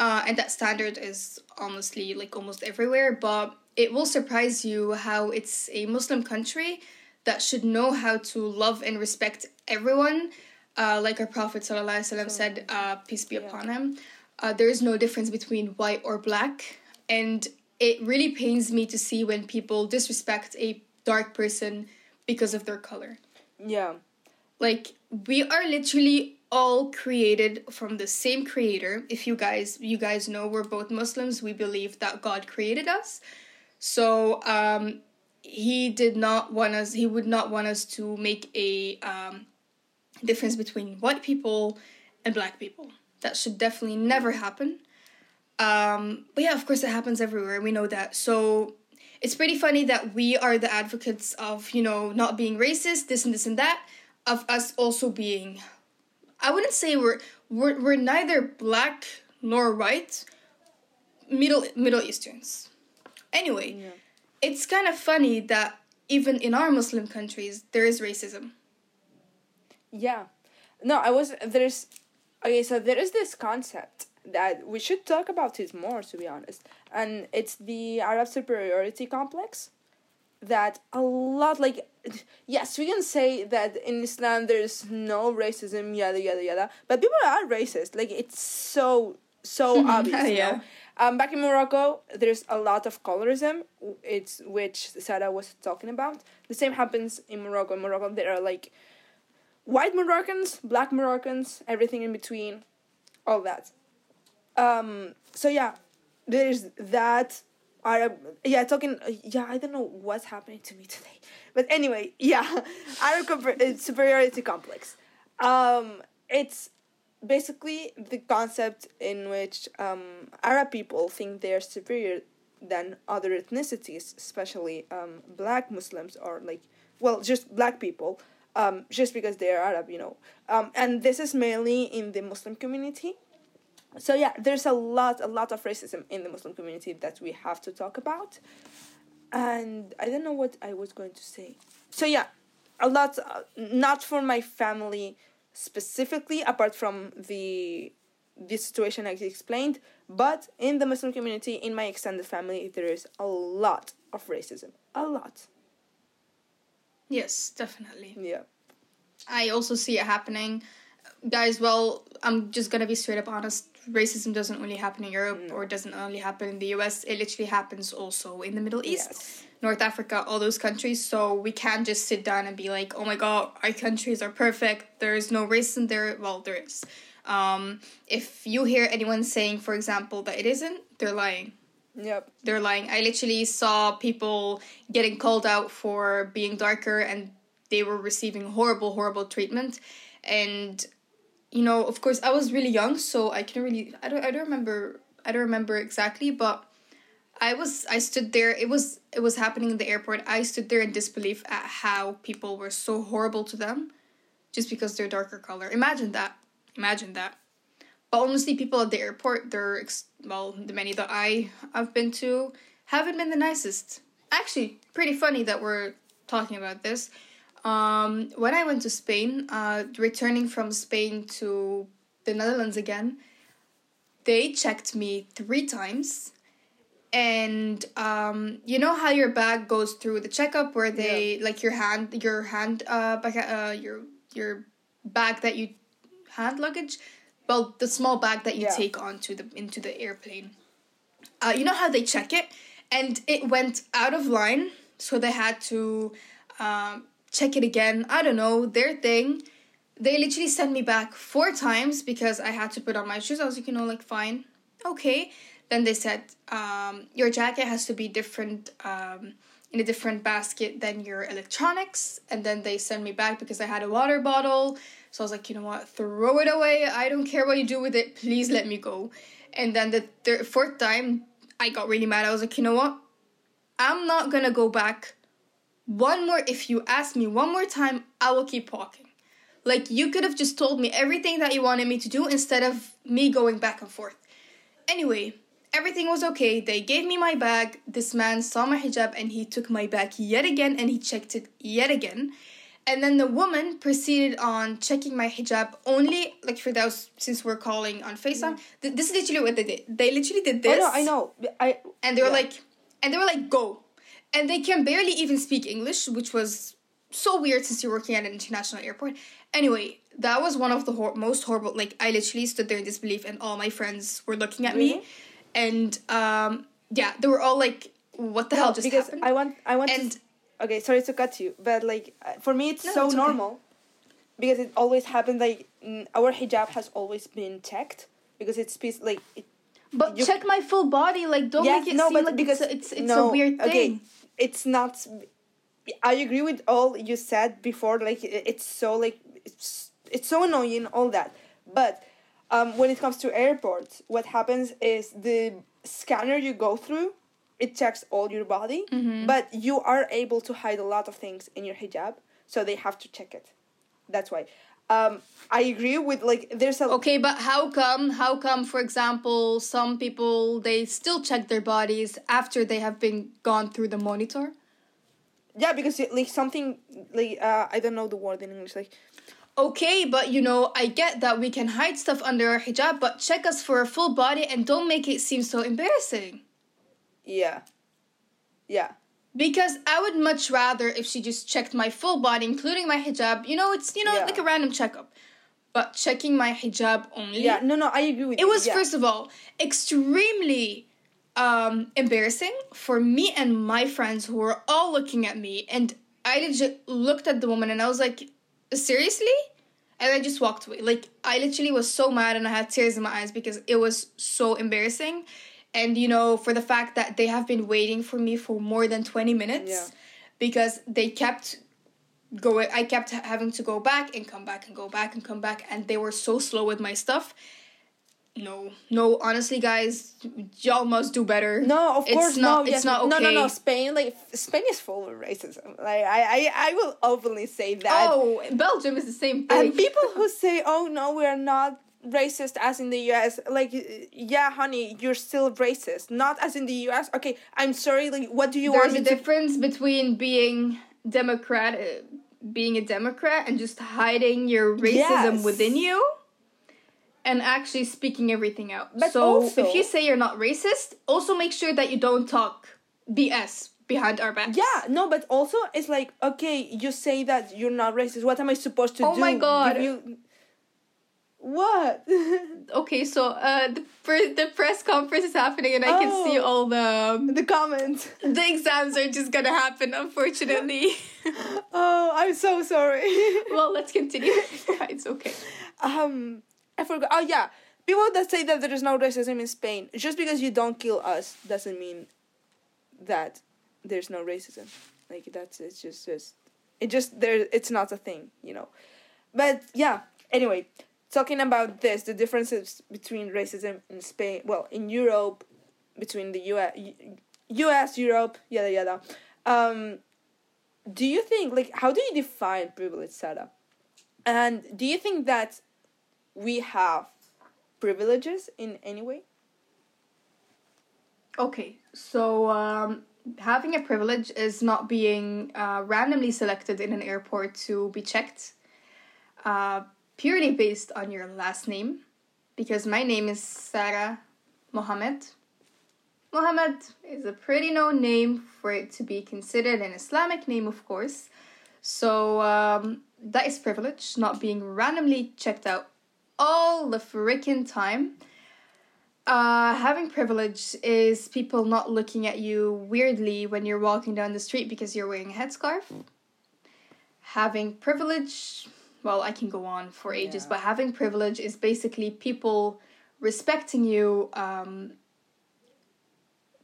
and that standard is honestly like almost everywhere. But it will surprise you how it's a Muslim country that should know how to love and respect everyone. Like our Prophet ﷺ said, peace be upon him, there is no difference between white or black. And it really pains me to see when people disrespect a dark person because of their color. Yeah. Like, we are literally all created from the same creator. If you guys know, we're both Muslims. We believe that God created us. So, he would not want us to make a... difference between white people and black people. That should definitely never happen. But yeah, of course it happens everywhere. We know that. So it's pretty funny that we are the advocates of, you know, not being racist, this and this and that, of us also being, I wouldn't say we're neither black nor white, Middle Easterns. Anyway, It's kind of funny that even in our Muslim countries, there is racism. Yeah. No, I was... There's... Okay, so there is this concept that we should talk about it more, to be honest. And it's the Arab superiority complex that a lot, like... Yes, we can say that in Islam there's no racism, yada, yada, yada. But people are racist. Like, it's so obvious, you know? Back in Morocco, there's a lot of colorism, which Sarah was talking about. The same happens in Morocco. In Morocco, there are, like... white Moroccans, black Moroccans, everything in between, all that. So yeah, there's that Arab... I don't know what's happening to me today. But anyway, Arab superiority complex. It's basically the concept in which Arab people think they're superior than other ethnicities, especially black Muslims or just black people. Just because they are Arab, you know. And this is mainly in the Muslim community. So yeah, there's a lot of racism in the Muslim community that we have to talk about. And I don't know what I was going to say. So yeah, a lot, not for my family specifically, apart from the situation I explained, but in the Muslim community, in my extended family, there is a lot of racism, a lot. Yes, definitely. Yeah. I also see it happening. Guys, well, I'm just going to be straight up honest. Racism doesn't only happen in Europe or doesn't only happen in the US. It literally happens also in the Middle East, North Africa, all those countries. So we can't just sit down and be like, oh my God, our countries are perfect. There is no racism there. Well, there is. If you hear anyone saying, for example, that it isn't, they're lying. Yep. They're lying. I literally saw people getting called out for being darker and they were receiving horrible, horrible treatment. And, you know, of course I was really young, so I don't remember exactly, but I stood there, it was happening in the airport. I stood there in disbelief at how people were so horrible to them just because they're darker color. Imagine that. But honestly, people at the airport, the many that I've been to, haven't been the nicest. Actually, pretty funny that we're talking about this. When I went to Spain, returning from Spain to the Netherlands again, they checked me 3 times. And you know how your bag goes through the checkup where they, like your hand, your bag that you, hand luggage? Well, the small bag that you take into the airplane. You know how they check it? And it went out of line, so they had to check it again. I don't know, their thing. They literally sent me back 4 times because I had to put on my shoes. I was like, you know, like, fine, okay. Then they said, your jacket has to be different in a different basket than your electronics. And then they sent me back because I had a water bottle. So I was like, you know what, throw it away. I don't care what you do with it. Please let me go. And then the fourth time, I got really mad. I was like, you know what, I'm not going to go back. If you ask me one more time, I will keep walking. Like, you could have just told me everything that you wanted me to do instead of me going back and forth. Anyway, everything was okay. They gave me my bag. This man saw my hijab and he took my bag yet again and he checked it yet again. And then the woman proceeded on checking my hijab only, like, Firdaus, since we're calling on FaceTime. This is literally what they did. They literally did this. Oh, no, I know. And they were like, go. And they can barely even speak English, which was so weird since you're working at an international airport. Anyway, that was one of the most horrible. Like, I literally stood there in disbelief and all my friends were looking at me. And, yeah, they were all like, what the hell just happened? Okay, sorry to cut you, but, like, for me, it's normal. Okay. Because it always happens, like, our hijab has always been checked. Because it's, like... But check my full body, like, don't make it seem like it's a weird thing. Okay, it's not... I agree with all you said before, like, it's so annoying, all that. But when it comes to airports, what happens is the scanner you go through, it checks all your body, but you are able to hide a lot of things in your hijab, so they have to check it. That's why. I agree with, like, there's a... Okay, but how come, for example, some people, they still check their bodies after they have been gone through the monitor? Yeah, because, like, something, like, I don't know the word in English, like... Okay, but, you know, I get that we can hide stuff under our hijab, but check us for a full body and don't make it seem so embarrassing. Yeah. Because I would much rather if she just checked my full body, including my hijab. You know, it's, like a random checkup. But checking my hijab only... Yeah, no, I agree with you. It was, first of all, extremely... embarrassing for me and my friends who were all looking at me, and I legit looked at the woman and I was like, seriously? And I just walked away. Like, I literally was so mad and I had tears in my eyes because it was so embarrassing. And, you know, for the fact that they have been waiting for me for more than 20 minutes because they kept going, I kept having to go back and come back and go back and come back, and they were so slow with my stuff. No, honestly, guys, y'all must do better. No, of course not. It's not okay. No, Spain is full of racism. Like, I will openly say that. Oh, Belgium is the same thing. And people who say, oh, no, we are not racist as in the U.S. Like, yeah, honey, you're still racist. Not as in the U.S. Okay, I'm sorry, like, what do you want me to... There's a difference between being a Democrat and just hiding your racism within you. And actually speaking everything out. But so also, if you say you're not racist, also make sure that you don't talk BS behind our backs. Yeah, no, but also it's like, okay, you say that you're not racist. What am I supposed to do? Oh my God. What? Okay, so the press conference is happening and I can see all the comments. The exams are just gonna happen, unfortunately. Oh, I'm so sorry. Well, let's continue. Yeah, it's okay. I forgot. Oh, yeah. People that say that there is no racism in Spain, just because you don't kill us doesn't mean that there's no racism. Like, it's not a thing, you know. But, yeah. Anyway, talking about this, the differences between racism in Spain, well, in Europe, between the U.S., Europe, yada, yada. Do you think, like, how do you define privilege, Sarah? And do you think that we have privileges in any way? Okay, so having a privilege is not being randomly selected in an airport to be checked purely based on your last name, because my name is Sarah Mohammed. Mohammed is a pretty known name for it to be considered an Islamic name, of course. So that is privilege, not being randomly checked out all the freaking time. Having privilege is people not looking at you weirdly when you're walking down the street because you're wearing a headscarf. Having privilege, well, I can go on for ages, but having privilege is basically people respecting you,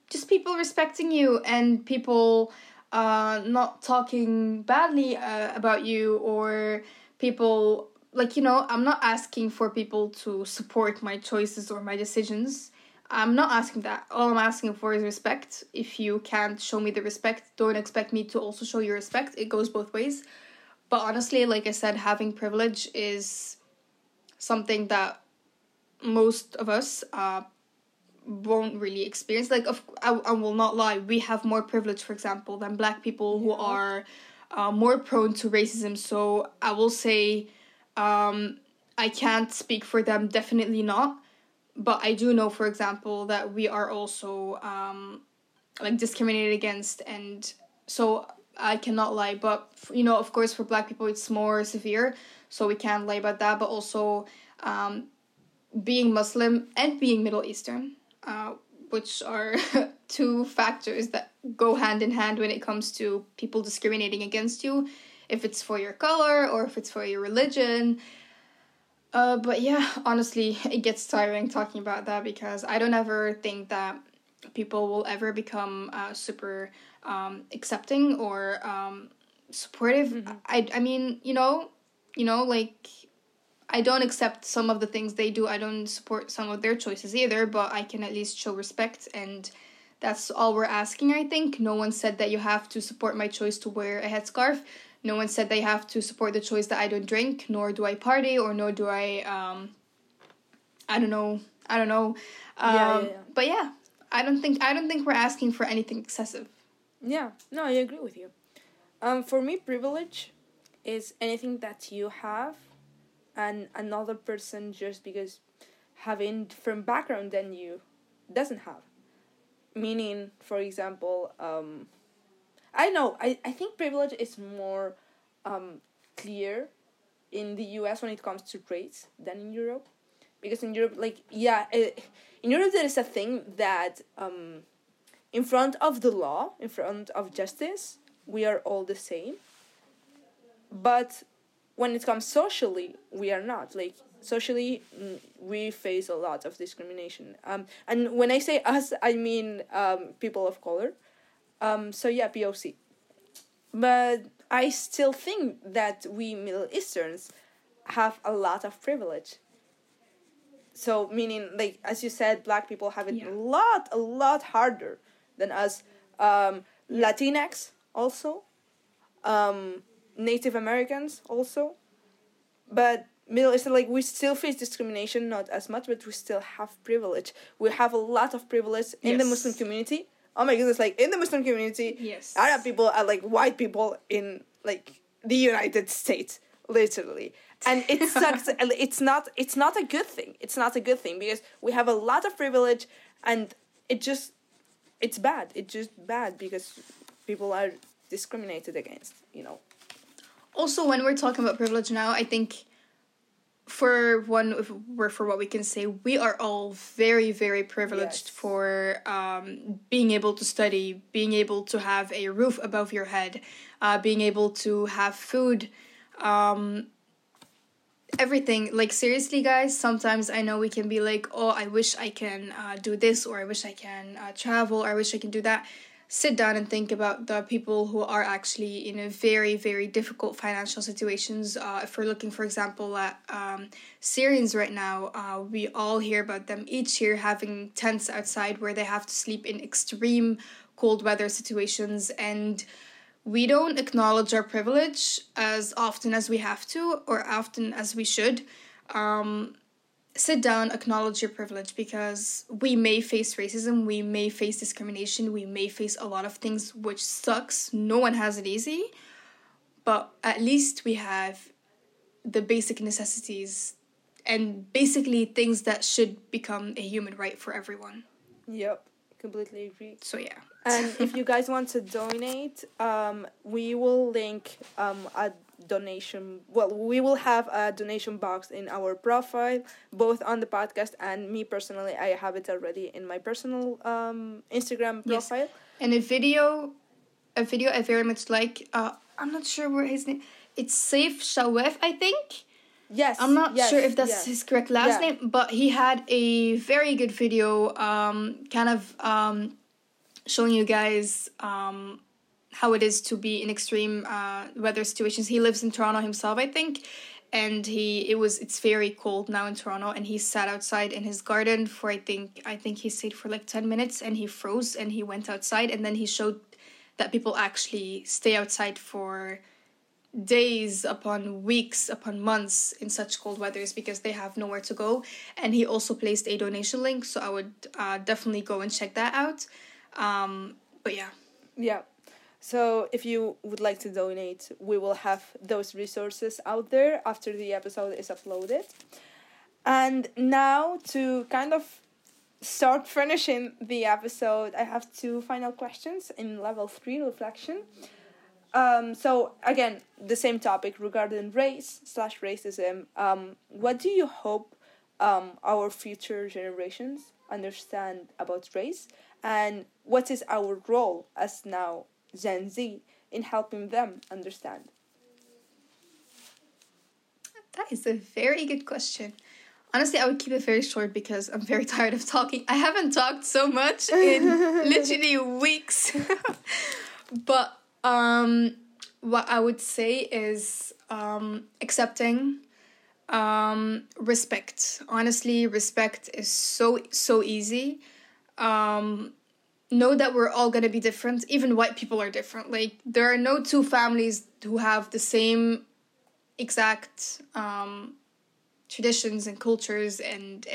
just people respecting you and people not talking badly about you, or people, like, you know, I'm not asking for people to support my choices or my decisions. I'm not asking that. All I'm asking for is respect. If you can't show me the respect, don't expect me to also show you respect. It goes both ways. But honestly, like I said, having privilege is something that most of us won't really experience. Like, I will not lie, we have more privilege, for example, than black people who are more prone to racism. So I will say I can't speak for them, definitely not. But I do know, for example, that we are also, like, discriminated against. And so I cannot lie. But, you know, of course, for black people, it's more severe. So we can't lie about that. But also being Muslim and being Middle Eastern, which are two factors that go hand in hand when it comes to people discriminating against you, if it's for your color or if it's for your religion. But yeah, honestly, it gets tiring talking about that, because I don't ever think that people will ever become super accepting or supportive. Mm-hmm. I mean, you know, like, I don't accept some of the things they do. I don't support some of their choices either, but I can at least show respect, and that's all we're asking, I think. No one said that you have to support my choice to wear a headscarf. No one said they have to support the choice that I don't drink, nor do I party, or nor do I don't know. I don't know. But yeah, I don't think we're asking for anything excessive. Yeah, no, I agree with you. For me, privilege is anything that you have and another person just because having different background than you doesn't have. Meaning, for example, I know, I think privilege is more clear in the US when it comes to race than in Europe. Because in Europe, in Europe there is a thing that in front of the law, in front of justice, we are all the same. But when it comes socially, we are not. Like, socially, we face a lot of discrimination. And when I say us, I mean people of color. So yeah, POC. But I still think that we Middle Easterns have a lot of privilege. So meaning, like, as you said, black people have it a lot harder than us. Latinx also. Native Americans also. But Middle Eastern, like, we still face discrimination, not as much, but we still have privilege. We have a lot of privilege in the Muslim community. Oh my goodness, like, in the Muslim community, Arab people are like white people in, like, the United States, literally. And it sucks. It's not a good thing. It's not a good thing because we have a lot of privilege, and it's bad. It's just bad because people are discriminated against, you know. Also, when we're talking about privilege now, I think for what we can say, we are all very, very privileged for being able to study, being able to have a roof above your head, being able to have food, everything. Like, seriously, guys, sometimes I know we can be like, oh, I wish I can do this, or I wish I can travel, or I wish I can do that. Sit down and think about the people who are actually in a very, very difficult financial situations. If we're looking, for example, at Syrians right now, we all hear about them each year having tents outside where they have to sleep in extreme cold weather situations. And we don't acknowledge our privilege as often as we have to, or often as we should. Sit down, acknowledge your privilege, because we may face racism, we may face discrimination, we may face a lot of things, which sucks. No one has it easy, but at least we have the basic necessities and basically things that should become a human right for everyone. Yep, completely agree. So yeah. And if you guys want to donate, we will link a donation. Well, we will have a donation box in our profile, both on the podcast and me personally. I have it already in my personal Instagram profile. Yes. And a video I very much like. I'm not sure where his name. It's Saif Chawef, I think. Yes. I'm not sure if that's his correct last name, but he had a very good video, kind of showing you guys how it is to be in extreme weather situations. He lives in Toronto himself, I think, and it's very cold now in Toronto, and he sat outside in his garden for I think he stayed for like 10 minutes and he froze and he went outside, and then he showed that people actually stay outside for days upon weeks upon months in such cold weathers because they have nowhere to go. And he also placed a donation link, so I would definitely go and check that out. But yeah, so if you would like to donate, we will have those resources out there after the episode is uploaded. And now, to kind of start finishing the episode, I have two final questions in level 3 reflection. So again, the same topic regarding race/racism. What do you hope our future generations understand about race, and what is our role as now Gen Z in helping them understand? That is a very good question. Honestly, I would keep it very short because I'm very tired of talking. I haven't talked so much in literally weeks. But what I would say is accepting, respect. Honestly, respect is so easy. Know that we're all gonna be different. Even white people are different. Like, there are no two families who have the same exact traditions and cultures and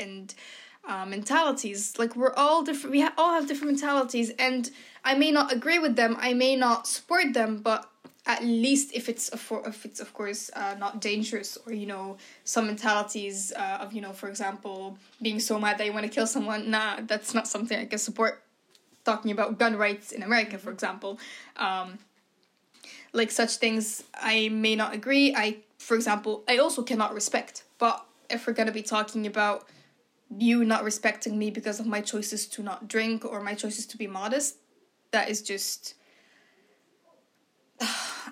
mentalities. Like, we're all different. We all have different mentalities, and I may not agree with them, I may not support them, but at least if it's of course not dangerous, or some mentalities of for example, being so mad that you want to kill someone. Nah, that's not something I can support. Talking about gun rights in America, for example, like such things I may not agree. For example, I also cannot respect. But if we're gonna be talking about you not respecting me because of my choices to not drink or my choices to be modest, that is just,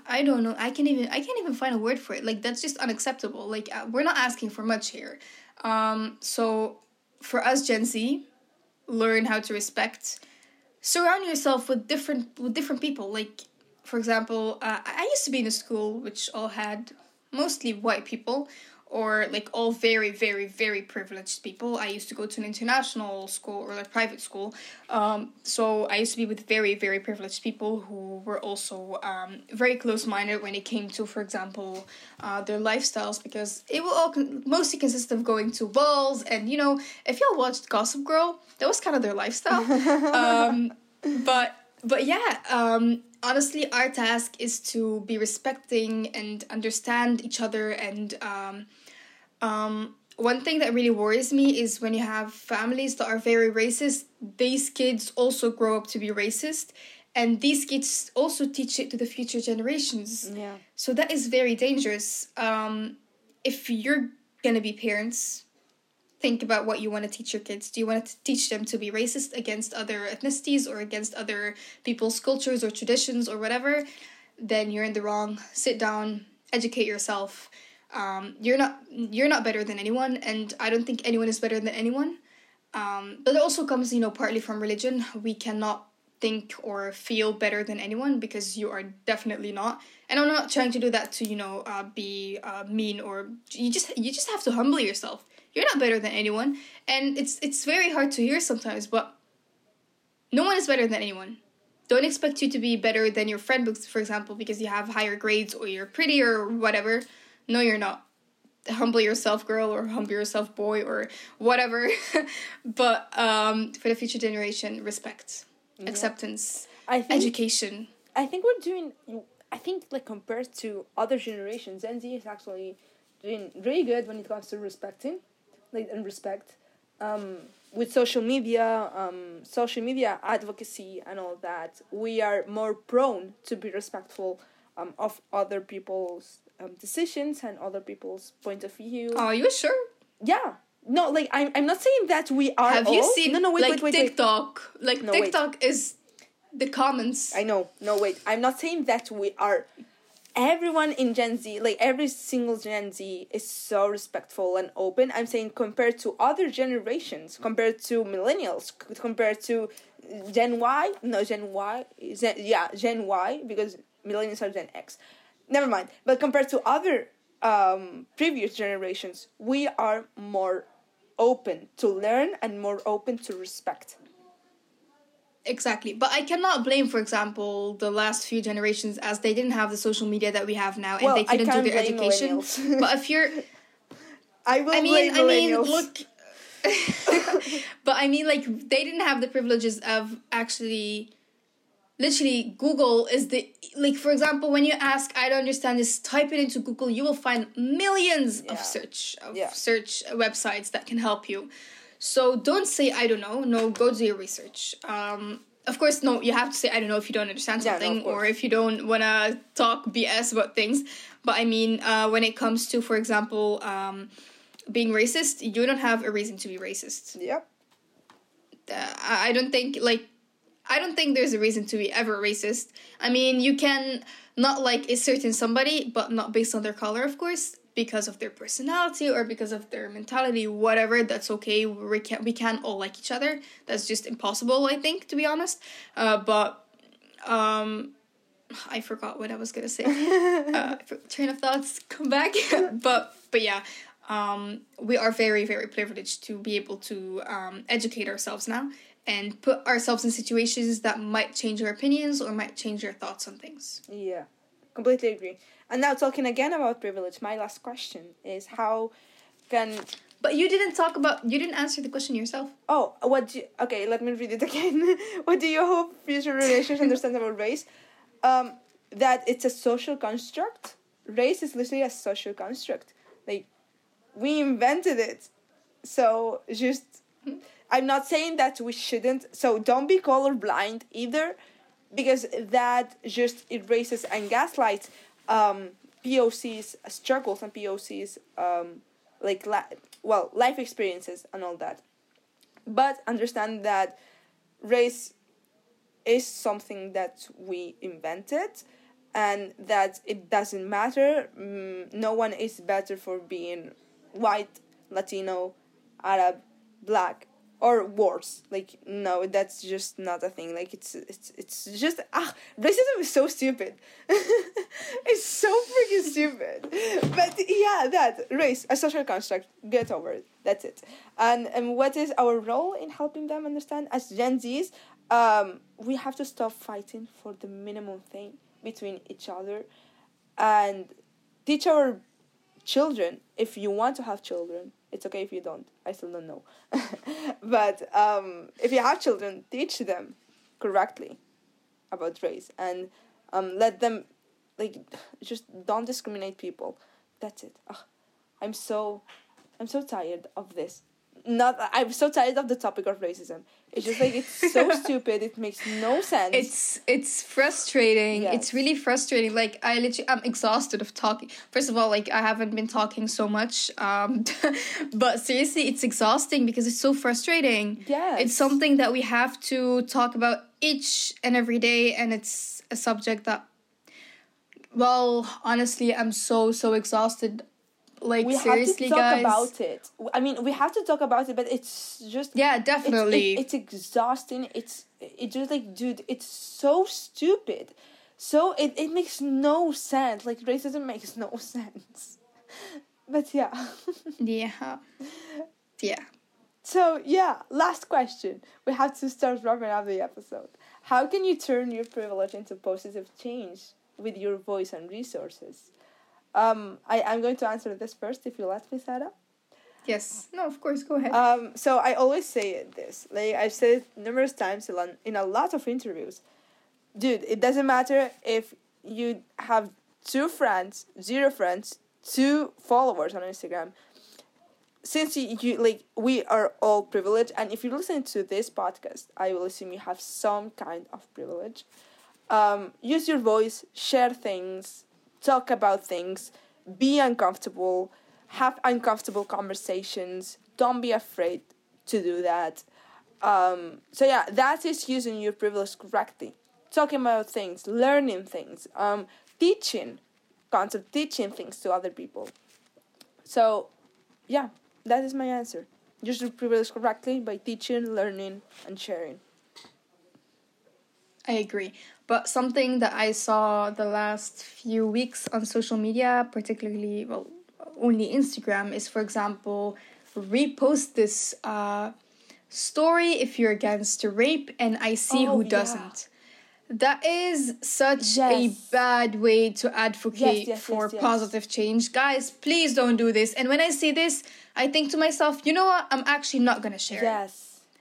I don't know, I can't even find a word for it. Like, that's just unacceptable. Like, we're not asking for much here. So for us Gen Z, learn how to respect. Surround yourself with different people. Like, for example, I used to be in a school which all had mostly white people, or like all very, very, very privileged people. I used to go to an international school, or like private school. So I used to be with very, very privileged people who were also very close-minded when it came to, for example, their lifestyles, because it will all mostly consist of going to balls and, if y'all watched Gossip Girl, that was kind of their lifestyle. But yeah, honestly, our task is to be respecting and understand each other. And one thing that really worries me is when you have families that are very racist, these kids also grow up to be racist, and these kids also teach it to the future generations. Yeah. So that is very dangerous. If you're gonna be parents, think about what you want to teach your kids. Do you want to teach them to be racist against other ethnicities or against other people's cultures or traditions or whatever? Then you're in the wrong. Sit down, educate yourself. You're not better than anyone, and I don't think anyone is better than anyone. But it also comes, partly from religion. We cannot think or feel better than anyone because you are definitely not. And I'm not trying to do that to be mean, or you just have to humble yourself. You're not better than anyone, and it's very hard to hear sometimes, but no one is better than anyone. Don't expect you to be better than your friend, for example, because you have higher grades or you're prettier or whatever. No, you're not. Humble yourself, girl, or humble yourself, boy, or whatever. But for the future generation, respect, acceptance, education. I think compared to other generations, Gen Z is actually doing really good when it comes to respecting. With social media advocacy and all that, we are more prone to be respectful of other people's decisions and other people's point of view. Are you sure? Yeah. No, I'm not saying that we are. Have all... you seen? No, wait. TikTok? Like, no, TikTok wait. Is the comments. I know. No, wait. I'm not saying that we are. Everyone in Gen Z, every single Gen Z is so respectful and open. I'm saying compared to other generations, compared to millennials, compared to Gen Y, because millennials are Gen X. Never mind. But compared to other previous generations, we are more open to learn and more open to respect. Exactly. But I cannot blame, for example, the last few generations, as they didn't have the social media that we have now, and they couldn't do their education. But if you're... I mean, look... But I mean, like, they didn't have the privileges of actually... Literally, Google is the... Like, for example, when you ask, I don't understand this, type it into Google, you will find millions of search websites that can help you. So don't say, I don't know. No, go do your research. Of course, no, you have to say, I don't know, if you don't understand something, or if you don't want to talk BS about things. But I mean, when it comes to, for example, being racist, you don't have a reason to be racist. Yep. I don't think there's a reason to be ever racist. I mean, you can not like a certain somebody, but not based on their color, of course, because of their personality or because of their mentality, whatever. That's okay. We can't all like each other. That's just impossible, I think, to be honest. I forgot what I was gonna say. Train of thoughts, come back. But yeah, we are very, very privileged to be able to educate ourselves now and put ourselves in situations that might change our opinions or might change our thoughts on things. Yeah, completely agree. And now talking again about privilege, my last question is But you didn't answer the question yourself. Oh, okay, let me read it again. What do you hope future relations understand about race? That it's a social construct. Race is literally a social construct. Like, we invented it. So, just... I'm not saying that we shouldn't, so don't be colorblind either, because that just erases and gaslights POCs' struggles and POCs' life experiences and all that. But understand that race is something that we invented, and that it doesn't matter. No one is better for being white, Latino, Arab, Black, or worse. Like, no, that's just not a thing. Like, it's just... racism is so stupid. It's so freaking stupid. But yeah, race, a social construct. Get over it. That's it. And what is our role in helping them understand? As Gen Zs, we have to stop fighting for the minimum thing between each other and teach our children, if you want to have children, it's okay if you don't. I still don't know. But if you have children, teach them correctly about race. And let them, just don't discriminate people. That's it. I'm so tired of this. I'm so tired of the topic of racism. It's just it's so stupid. It makes no sense. It's frustrating. Yes. It's really frustrating. I'm exhausted of talking. First of all, I haven't been talking so much. But seriously, it's exhausting because it's so frustrating. Yes. It's something that we have to talk about each and every day, and it's a subject that, well, honestly, I'm so exhausted. We seriously, guys. We have to talk about it. I mean, we have to talk about it, but it's just... Yeah, definitely. It's exhausting. It's just dude, it's so stupid. So it makes no sense. Racism makes no sense. But yeah. Yeah. Yeah. So, yeah, last question. We have to start wrapping up the episode. How can you turn your privilege into positive change with your voice and resources? I'm going to answer this first, if you let me, Sarah. Yes. No, of course. Go ahead. So I always say this. I've said it numerous times in a lot of interviews. Dude, it doesn't matter if you have 2 friends, 0 friends, 2 followers on Instagram. Since we are all privileged, and if you listen to this podcast, I will assume you have some kind of privilege. Use your voice, share things, talk about things, be uncomfortable, have uncomfortable conversations, don't be afraid to do that. So yeah, that is using your privilege correctly. Talking about things, learning things, teaching things to other people. So yeah, that is my answer. Use your privilege correctly by teaching, learning, and sharing. I agree. But something that I saw the last few weeks on social media, particularly, well, only Instagram, is, for example, repost this story if you're against rape, and I see who doesn't. That is such a bad way to advocate for positive change. Guys, please don't do this. And when I see this, I think to myself, you know what? I'm actually not going to share it.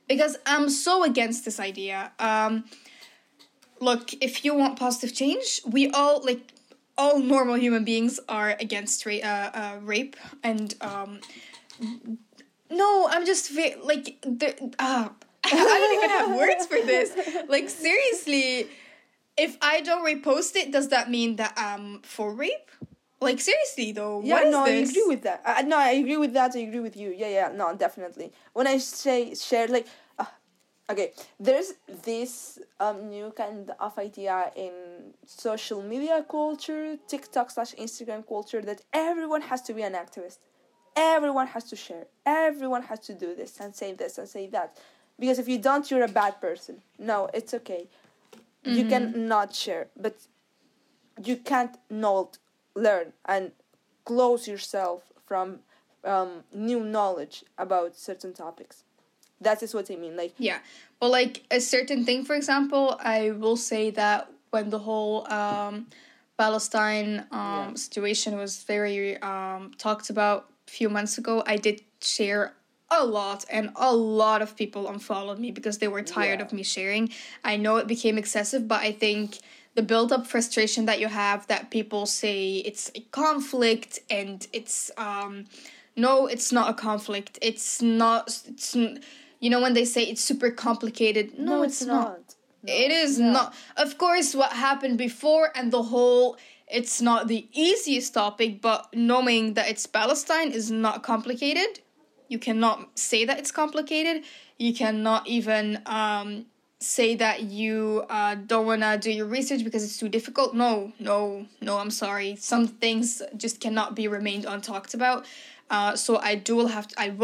Because I'm so against this idea. Look, if you want positive change, we all, like, all normal human beings are against rape. And, no, I'm just, I don't even have words for this. Like, seriously, if I don't repost it, does that mean that I'm for rape? Like, seriously, though, what is this? I agree with that. I agree with you. No, definitely. When I say share, like, okay, there's this new kind of idea in social media culture, TikTok/Instagram culture, that everyone has to be an activist. Everyone has to share. Everyone has to do this and say that. Because if you don't, you're a bad person. No, it's okay. Mm-hmm. You can not share, but you can't not learn and close yourself from new knowledge about certain topics. That is what I mean. Like, yeah. Well, like a certain thing, for example, I will say that when the whole Palestine situation was very talked about a few months ago, I did share a lot, and a lot of people unfollowed me because they were tired of me sharing. I know it became excessive, but I think the built-up frustration that you have, that people say it's a conflict, and it's no, it's not a conflict. It's you know, when they say it's super complicated. No, it's not. No, it is not. Of course, what happened before and the whole, it's not the easiest topic, but knowing that it's Palestine is not complicated. You cannot say that it's complicated. You cannot even say that you don't want to do your research because it's too difficult. No, I'm sorry. Some things just cannot be remained untalked about. So I will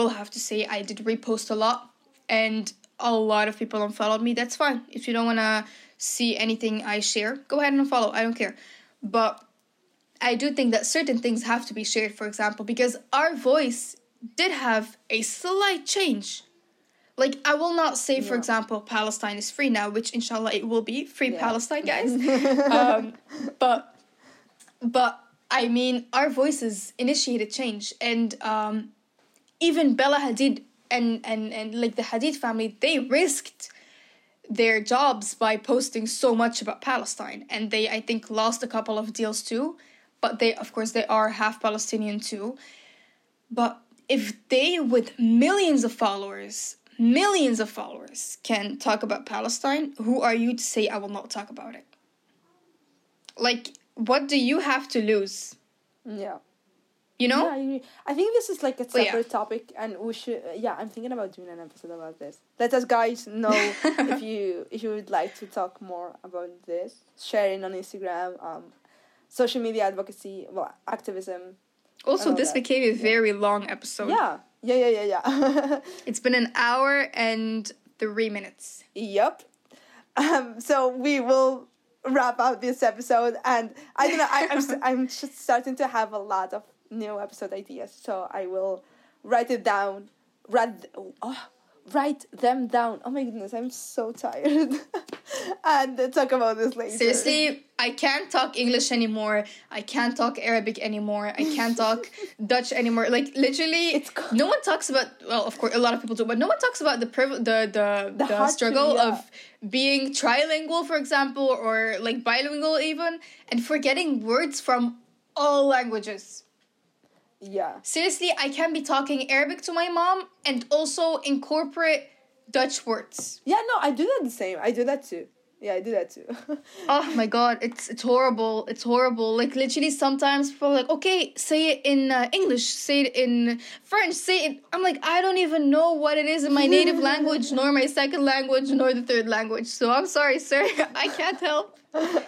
have to say I did repost a lot, and a lot of people unfollowed me. That's fine. If you don't want to see anything I share, go ahead and unfollow. I don't care. But I do think that certain things have to be shared, for example, because our voice did have a slight change. Like, I will not say, for example, Palestine is free now, which inshallah it will be free Palestine, guys. But I mean, our voices initiated change, and even Bella Hadid and like the Hadid family, they risked their jobs by posting so much about Palestine, and they, I think, lost a couple of deals too. But they, of course, they are half Palestinian too. But if they, with millions of followers, can talk about Palestine, who are you to say I will not talk about it? Like, what do you have to lose? Yeah. You know? Yeah, I think this is like a separate topic, and we should... I'm thinking about doing an episode about this. Let us guys know if you would like to talk more about this. Sharing on Instagram, social media advocacy, well, activism. Also, this became a very long episode. Yeah. It's been 1 hour and 3 minutes. Yep. So we will wrap up this episode, and I don't know. I'm just starting to have a lot of new episode ideas, so I will write it down. Write them down. Oh my goodness, I'm so tired. And talk about this later. Seriously, I can't talk English anymore. I can't talk Arabic anymore. I can't talk Dutch anymore. Like, literally, no one talks about... Well, of course, a lot of people do, but no one talks about the struggle of being trilingual, for example, or, like, bilingual even, and forgetting words from all languages. Yeah. Seriously, I can be talking Arabic to my mom and also incorporate Dutch words. Yeah, no, I do that the same. I do that too. Yeah, I do that too. Oh my God, it's horrible. It's horrible. Like, literally, sometimes people are like, okay, say it in English, say it in French, say it. I'm like, I don't even know what it is in my native language, nor my second language, nor the third language. So I'm sorry, sir. I can't help.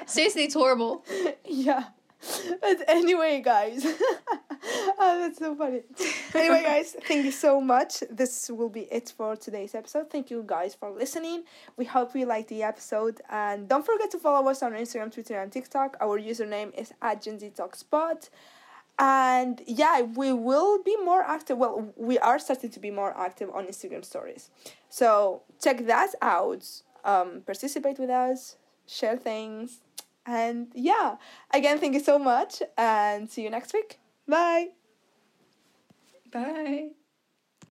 Seriously, it's horrible. Yeah. But anyway, guys. Oh, that's so funny. Anyway, guys, thank you so much. This will be it for today's episode. Thank you guys for listening. We hope you liked the episode. And don't forget to follow us on Instagram, Twitter, and TikTok. Our username is @GenZTalkspod. And yeah, we will be more active. Well, we are starting to be more active on Instagram stories. So check that out. Participate with us. Share things. And yeah, again, thank you so much. And see you next week. Bye. Bye.